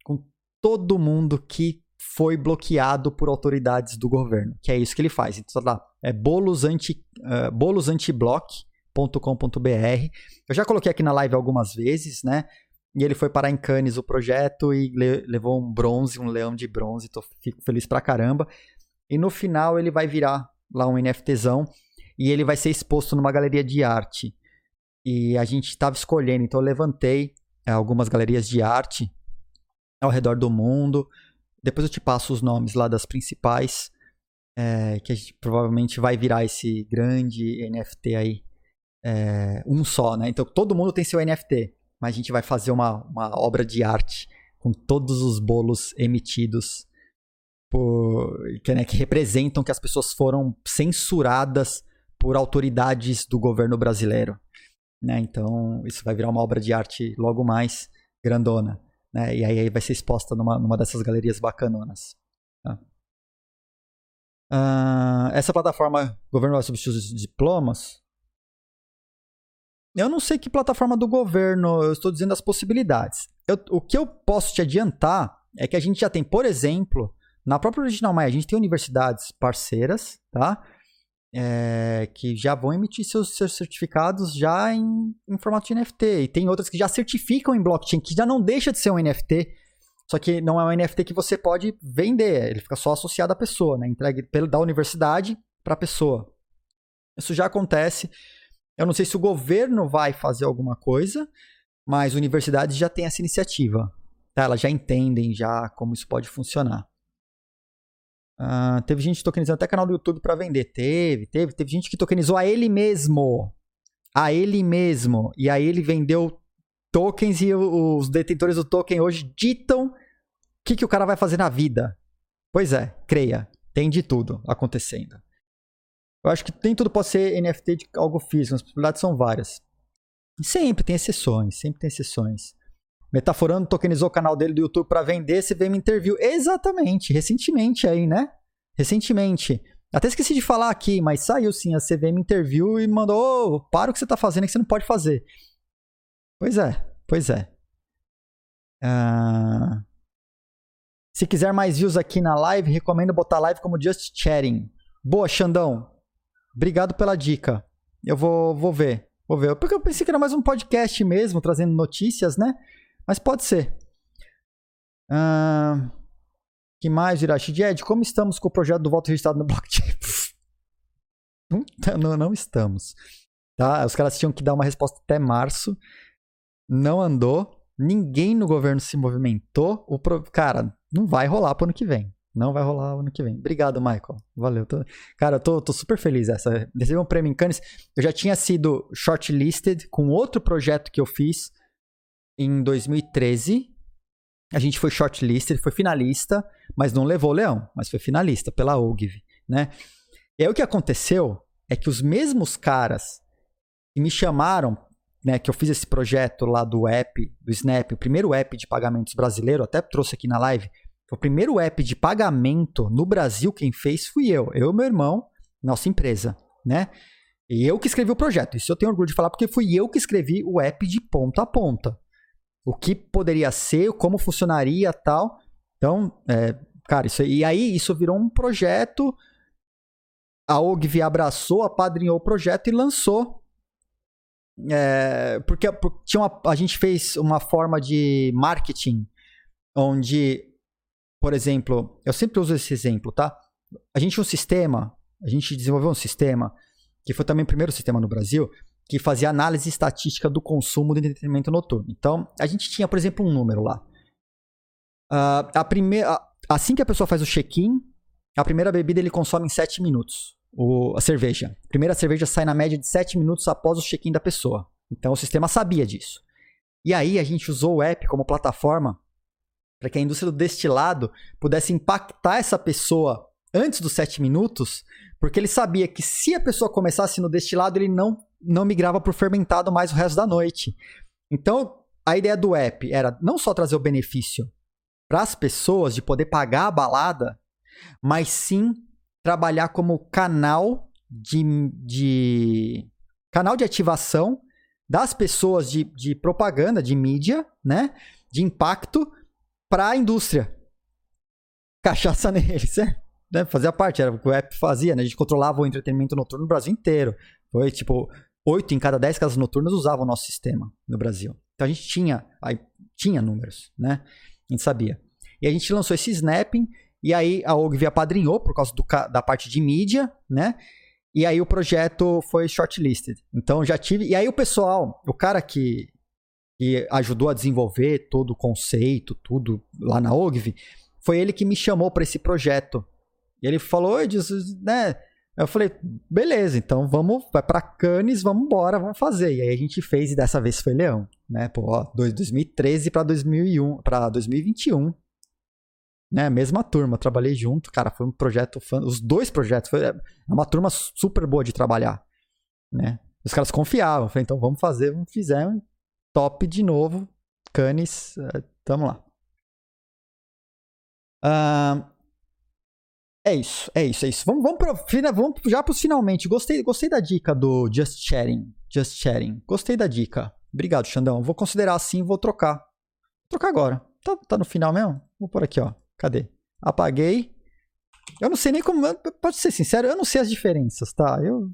com todo mundo que foi bloqueado por autoridades do governo, que é isso que ele faz. Então, tá lá, é bolos anti, uh, bolos antiblock ponto com ponto b r. Eu já coloquei aqui na live algumas vezes, né? E ele foi parar em Cannes o projeto e le- levou um bronze, um leão de bronze. Tô, fico feliz pra caramba. E no final ele vai virar lá um NFTzão e ele vai ser exposto numa galeria de arte. E a gente estava escolhendo, então eu levantei é, algumas galerias de arte ao redor do mundo. Depois eu te passo os nomes lá das principais, é, que a gente provavelmente vai virar esse grande N F T aí. É, um só, né? Então todo mundo tem seu N F T. Mas a gente vai fazer uma, uma obra de arte com todos os bolos emitidos por, que, né, que representam que as pessoas foram censuradas por autoridades do governo brasileiro. Né? Então, isso vai virar uma obra de arte logo mais grandona. Né? E aí vai ser exposta numa, numa dessas galerias bacanonas. Tá? Uh, essa plataforma, governo vai substituir diplomas? Eu não sei que plataforma do governo, eu estou dizendo as possibilidades. Eu, o que eu posso te adiantar é que a gente já tem, por exemplo, na própria OriginalMy, a gente tem universidades parceiras, tá? É, que já vão emitir seus, seus certificados já em, em formato de N F T. E tem outras que já certificam em blockchain, que já não deixa de ser um N F T, só que não é um N F T que você pode vender, ele fica só associado à pessoa, né? Entregue pelo, da universidade para a pessoa. Isso já acontece. Eu não sei se o governo vai fazer alguma coisa, mas universidades já têm essa iniciativa. Tá? Elas já entendem já como isso pode funcionar. Uh, teve gente tokenizando até canal do YouTube para vender. Teve, teve. Teve gente que tokenizou a ele mesmo. A ele mesmo. E aí ele vendeu tokens e os detentores do token hoje ditam o que, que o cara vai fazer na vida. Pois é, creia. Tem de tudo acontecendo. Eu acho que nem tudo pode ser N F T de algo físico, as possibilidades são várias. Sempre tem exceções, sempre tem exceções. Metaforando tokenizou o canal dele do YouTube para vender, você vê uma interview. Exatamente, recentemente aí, né? Recentemente. Até esqueci de falar aqui, mas saiu sim a C V M interview e mandou, ô, oh, para o que você tá fazendo que você não pode fazer. Pois é, pois é. Ah... Se quiser mais views aqui na live, recomendo botar a live como Just Chatting. Boa, Xandão. Obrigado pela dica. Eu vou, vou ver. Vou ver. Porque eu pensei que era mais um podcast mesmo, trazendo notícias, né? Mas pode ser. Uh, que mais, Irachi? Ed, como estamos com o projeto do voto registrado no blockchain? não, não estamos. Tá? Os caras tinham que dar uma resposta até março. Não andou. Ninguém no governo se movimentou. O pro... Cara, não vai rolar pro ano que vem. Não vai rolar ano que vem. Obrigado, Michael. Valeu. Tô... Cara, eu tô, tô super feliz. Essa... Recebi um prêmio em Cannes. Eu já tinha sido shortlisted com outro projeto que eu fiz em dois mil e treze. A gente foi shortlisted, foi finalista, mas não levou o leão. Mas foi finalista pela O G V, né? E aí o que aconteceu é que os mesmos caras que me chamaram, né, que eu fiz esse projeto lá do app, do Snap, o primeiro app de pagamentos brasileiro, até trouxe aqui na live... O primeiro app de pagamento no Brasil, quem fez fui eu. Eu e meu irmão, nossa empresa, né? E eu que escrevi o projeto. Isso eu tenho orgulho de falar, porque fui eu que escrevi o app de ponta a ponta. O que poderia ser, como funcionaria e tal. Então, é, cara, isso, e aí isso virou um projeto. A O G V abraçou, apadrinhou o projeto e lançou. É, porque porque tinha uma, a gente fez uma forma de marketing, onde... Por exemplo, eu sempre uso esse exemplo, tá? A gente tinha um sistema, a gente desenvolveu um sistema, que foi também o primeiro sistema no Brasil, que fazia análise estatística do consumo do entretenimento noturno. Então, a gente tinha, por exemplo, um número lá. Uh, a primeira, assim que a pessoa faz o check-in, a primeira bebida ele consome em sete minutos, o, a cerveja. A primeira cerveja sai na média de sete minutos após o check-in da pessoa. Então o sistema sabia disso. E aí a gente usou o app como plataforma para que a indústria do destilado pudesse impactar essa pessoa antes dos sete minutos, porque ele sabia que se a pessoa começasse no destilado, ele não, não migrava para o fermentado mais o resto da noite. Então, a ideia do app era não só trazer o benefício para as pessoas de poder pagar a balada, mas sim trabalhar como canal de, de, canal de ativação das pessoas de, de propaganda, de mídia, né? De impacto para a indústria. Cachaça neles, né? Fazia parte, era o que o app fazia, né? A gente controlava o entretenimento noturno no Brasil inteiro. Foi tipo, oito em cada dez casas noturnas usavam o nosso sistema no Brasil. Então a gente tinha, tinha números, né? A gente sabia. E a gente lançou esse snapping, e aí a O G V apadrinhou por causa do, da parte de mídia, né? E aí o projeto foi shortlisted. Então já tive... E aí o pessoal, o cara que, que ajudou a desenvolver todo o conceito, tudo lá na O G V, foi ele que me chamou para esse projeto. E ele falou, eu disse, né? Eu falei, beleza, então vamos, vai pra Cannes, vamos embora, vamos fazer. E aí a gente fez, e dessa vez foi leão, né? Pô, ó, dois mil e treze pra dois mil e um, pra dois mil e vinte e um, né? Mesma turma, trabalhei junto, cara, foi um projeto, os dois projetos, foi uma turma super boa de trabalhar, né? Os caras confiavam, eu falei, então vamos fazer, vamos fizemos, top de novo, Cannes, tamo lá. Ahn... Uh... É isso, é isso, é isso. Vamos, vamos, pro, vamos já para os finalmente. Gostei, gostei da dica do Just Chatting. Just Chatting. Gostei da dica. Obrigado, Xandão. Vou considerar assim, vou trocar. Vou trocar agora. Tá, tá no final mesmo? Vou por aqui, ó. Cadê? Apaguei. Eu não sei nem como... Pode ser sincero, eu não sei as diferenças, tá? Eu...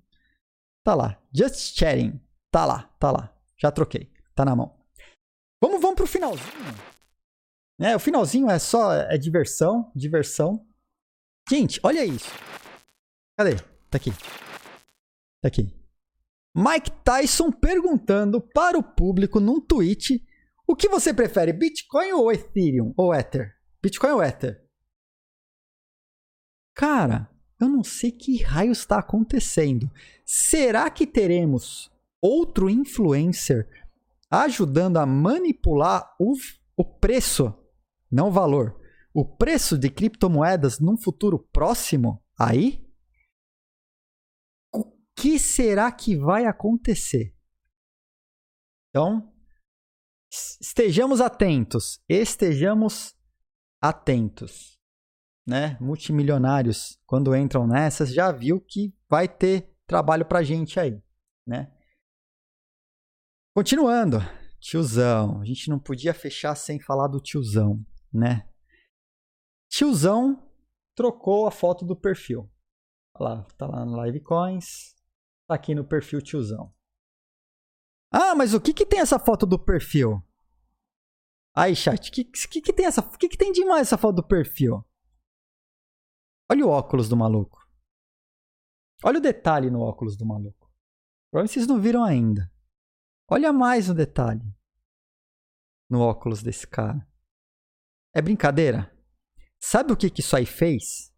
Tá lá. Just Chatting. Tá lá, tá lá. Já troquei. Tá na mão. Vamos, vamos para o finalzinho. É, o finalzinho é só... É diversão, diversão. Gente, olha isso. Cadê? Tá aqui. Tá aqui. Mike Tyson perguntando para o público num tweet o que você prefere, Bitcoin ou Ethereum? Ou Ether? Bitcoin ou Ether? Cara, eu não sei que raio está acontecendo. Será que teremos outro influencer ajudando a manipular o, o preço, não o valor? O preço de criptomoedas num futuro próximo, aí? O que será que vai acontecer? Então, estejamos atentos. Estejamos atentos. Né? Multimilionários, quando entram nessas, já viu que vai ter trabalho pra gente aí. Né? Continuando. Tiozão. A gente não podia fechar sem falar do tiozão, né? Tiozão trocou a foto do perfil. Olha lá, tá lá no Livecoins. Tá aqui no perfil tiozão. Ah, mas o que que tem essa foto do perfil? Aí, chat, o que, que que tem essa, o que que tem demais essa foto do perfil? Olha o óculos do maluco. Olha o detalhe no óculos do maluco. Provavelmente vocês não viram ainda. Olha mais o detalhe no óculos desse cara. É brincadeira? Sabe o que, que isso aí fez?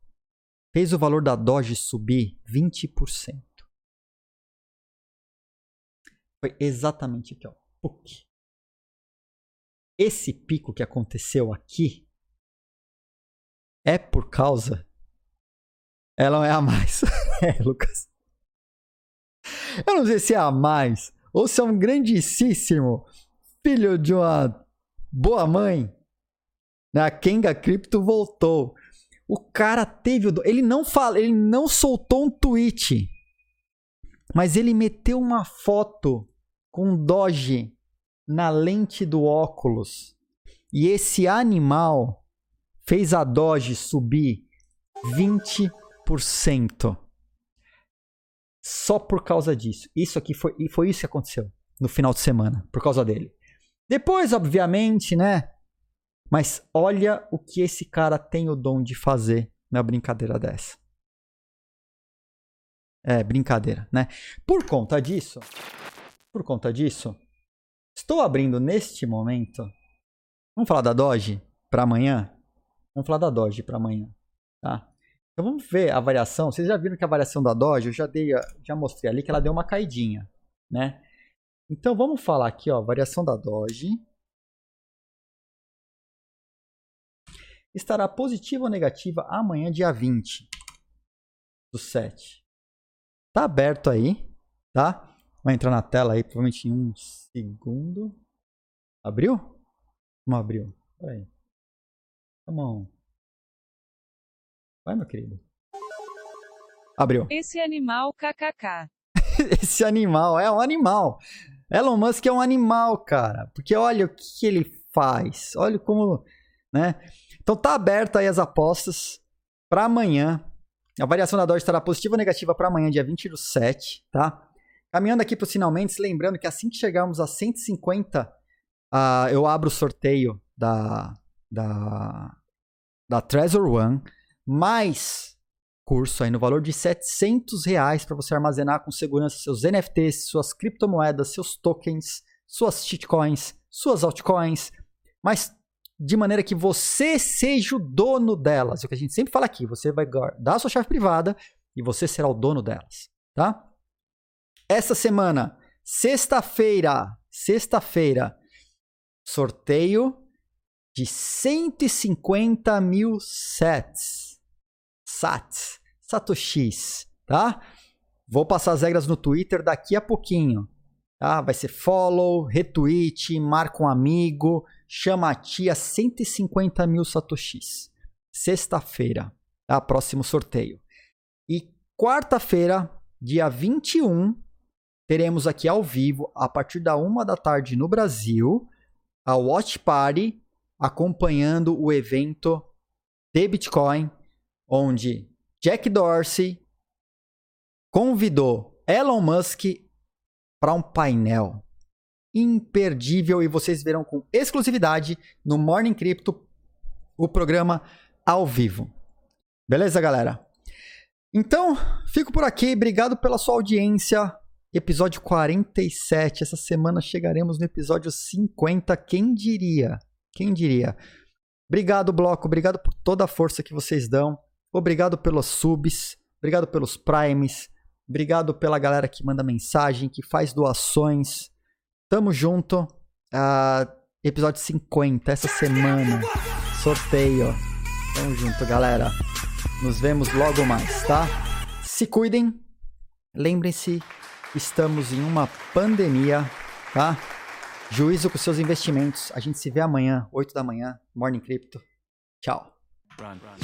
Fez o valor da Doge subir vinte por cento. Foi exatamente aqui, ó. Puc. Esse pico que aconteceu aqui é por causa... Ela não é a mais. É, Lucas. Eu não sei se é a mais ou se é um grandíssimo filho de uma boa mãe. A Kenga Crypto voltou. O cara teve o... Do... Ele não fala, ele não soltou um tweet. Mas ele meteu uma foto com Doge na lente do óculos. E esse animal fez a Doge subir vinte por cento. Só por causa disso. Isso aqui foi, e foi isso que aconteceu no final de semana, por causa dele. Depois, obviamente, né? Mas olha o que esse cara tem o dom de fazer na brincadeira dessa. É, brincadeira, né? Por conta disso, por conta disso, estou abrindo neste momento... Vamos falar da Doge? para amanhã, vamos falar da Doge para amanhã, tá? Então vamos ver a variação. Vocês já viram que a variação da Doge, eu já dei, já mostrei ali que ela deu uma caidinha, né? Então vamos falar aqui, ó, variação da Doge estará positiva ou negativa amanhã, dia vinte do sete. Tá aberto aí, tá? Vai entrar na tela aí, provavelmente em um segundo. Abriu? Não abriu. Pera aí. Come on. Vai, meu querido. Abriu. Esse animal, kkk. Esse animal é um animal. Elon Musk é um animal, cara. Porque olha o que ele faz. Olha como... né? Então tá aberto aí as apostas para amanhã. A variação da Doge estará positiva ou negativa para amanhã, dia vinte do sete, tá? Caminhando aqui para os finalmente, lembrando que assim que chegarmos a cento e cinquenta, uh, eu abro o sorteio da, da, da Trezor One, mais curso aí no valor de setecentos reais para você armazenar com segurança seus N F Ts, suas criptomoedas, seus tokens, suas shitcoins, suas altcoins, mas de maneira que você seja o dono delas. É o que a gente sempre fala aqui. Você vai guardar a sua chave privada e você será o dono delas, tá? Essa semana, sexta-feira, sexta-feira, sorteio de cento e cinquenta mil sats. Sats. Satoshis, tá? Vou passar as regras no Twitter daqui a pouquinho. Tá? Vai ser follow, retweet, marca um amigo... Chama a tia, cento e cinquenta mil satoshis. Sexta-feira, tá? Próximo sorteio. E quarta-feira, dia vinte e um, teremos aqui ao vivo, a partir da uma da tarde no Brasil, a Watch Party, acompanhando o evento de Bitcoin, onde Jack Dorsey convidou Elon Musk para um painel imperdível, e vocês verão com exclusividade no Morning Crypto o programa ao vivo. Beleza, galera? Então, fico por aqui. Obrigado pela sua audiência. Episódio quarenta e sete. Essa semana chegaremos no episódio cinquenta. Quem diria? Quem diria? Obrigado, bloco. Obrigado por toda a força que vocês dão. Obrigado pelos subs. Obrigado pelos primes. Obrigado pela galera que manda mensagem, que faz doações. Tamo junto, uh, episódio cinquenta, essa semana, sorteio, tamo junto, galera, nos vemos logo mais, tá? Se cuidem, lembrem-se, estamos em uma pandemia, tá? Juízo com seus investimentos, a gente se vê amanhã, oito da manhã, Morning Crypto, tchau. Run, run.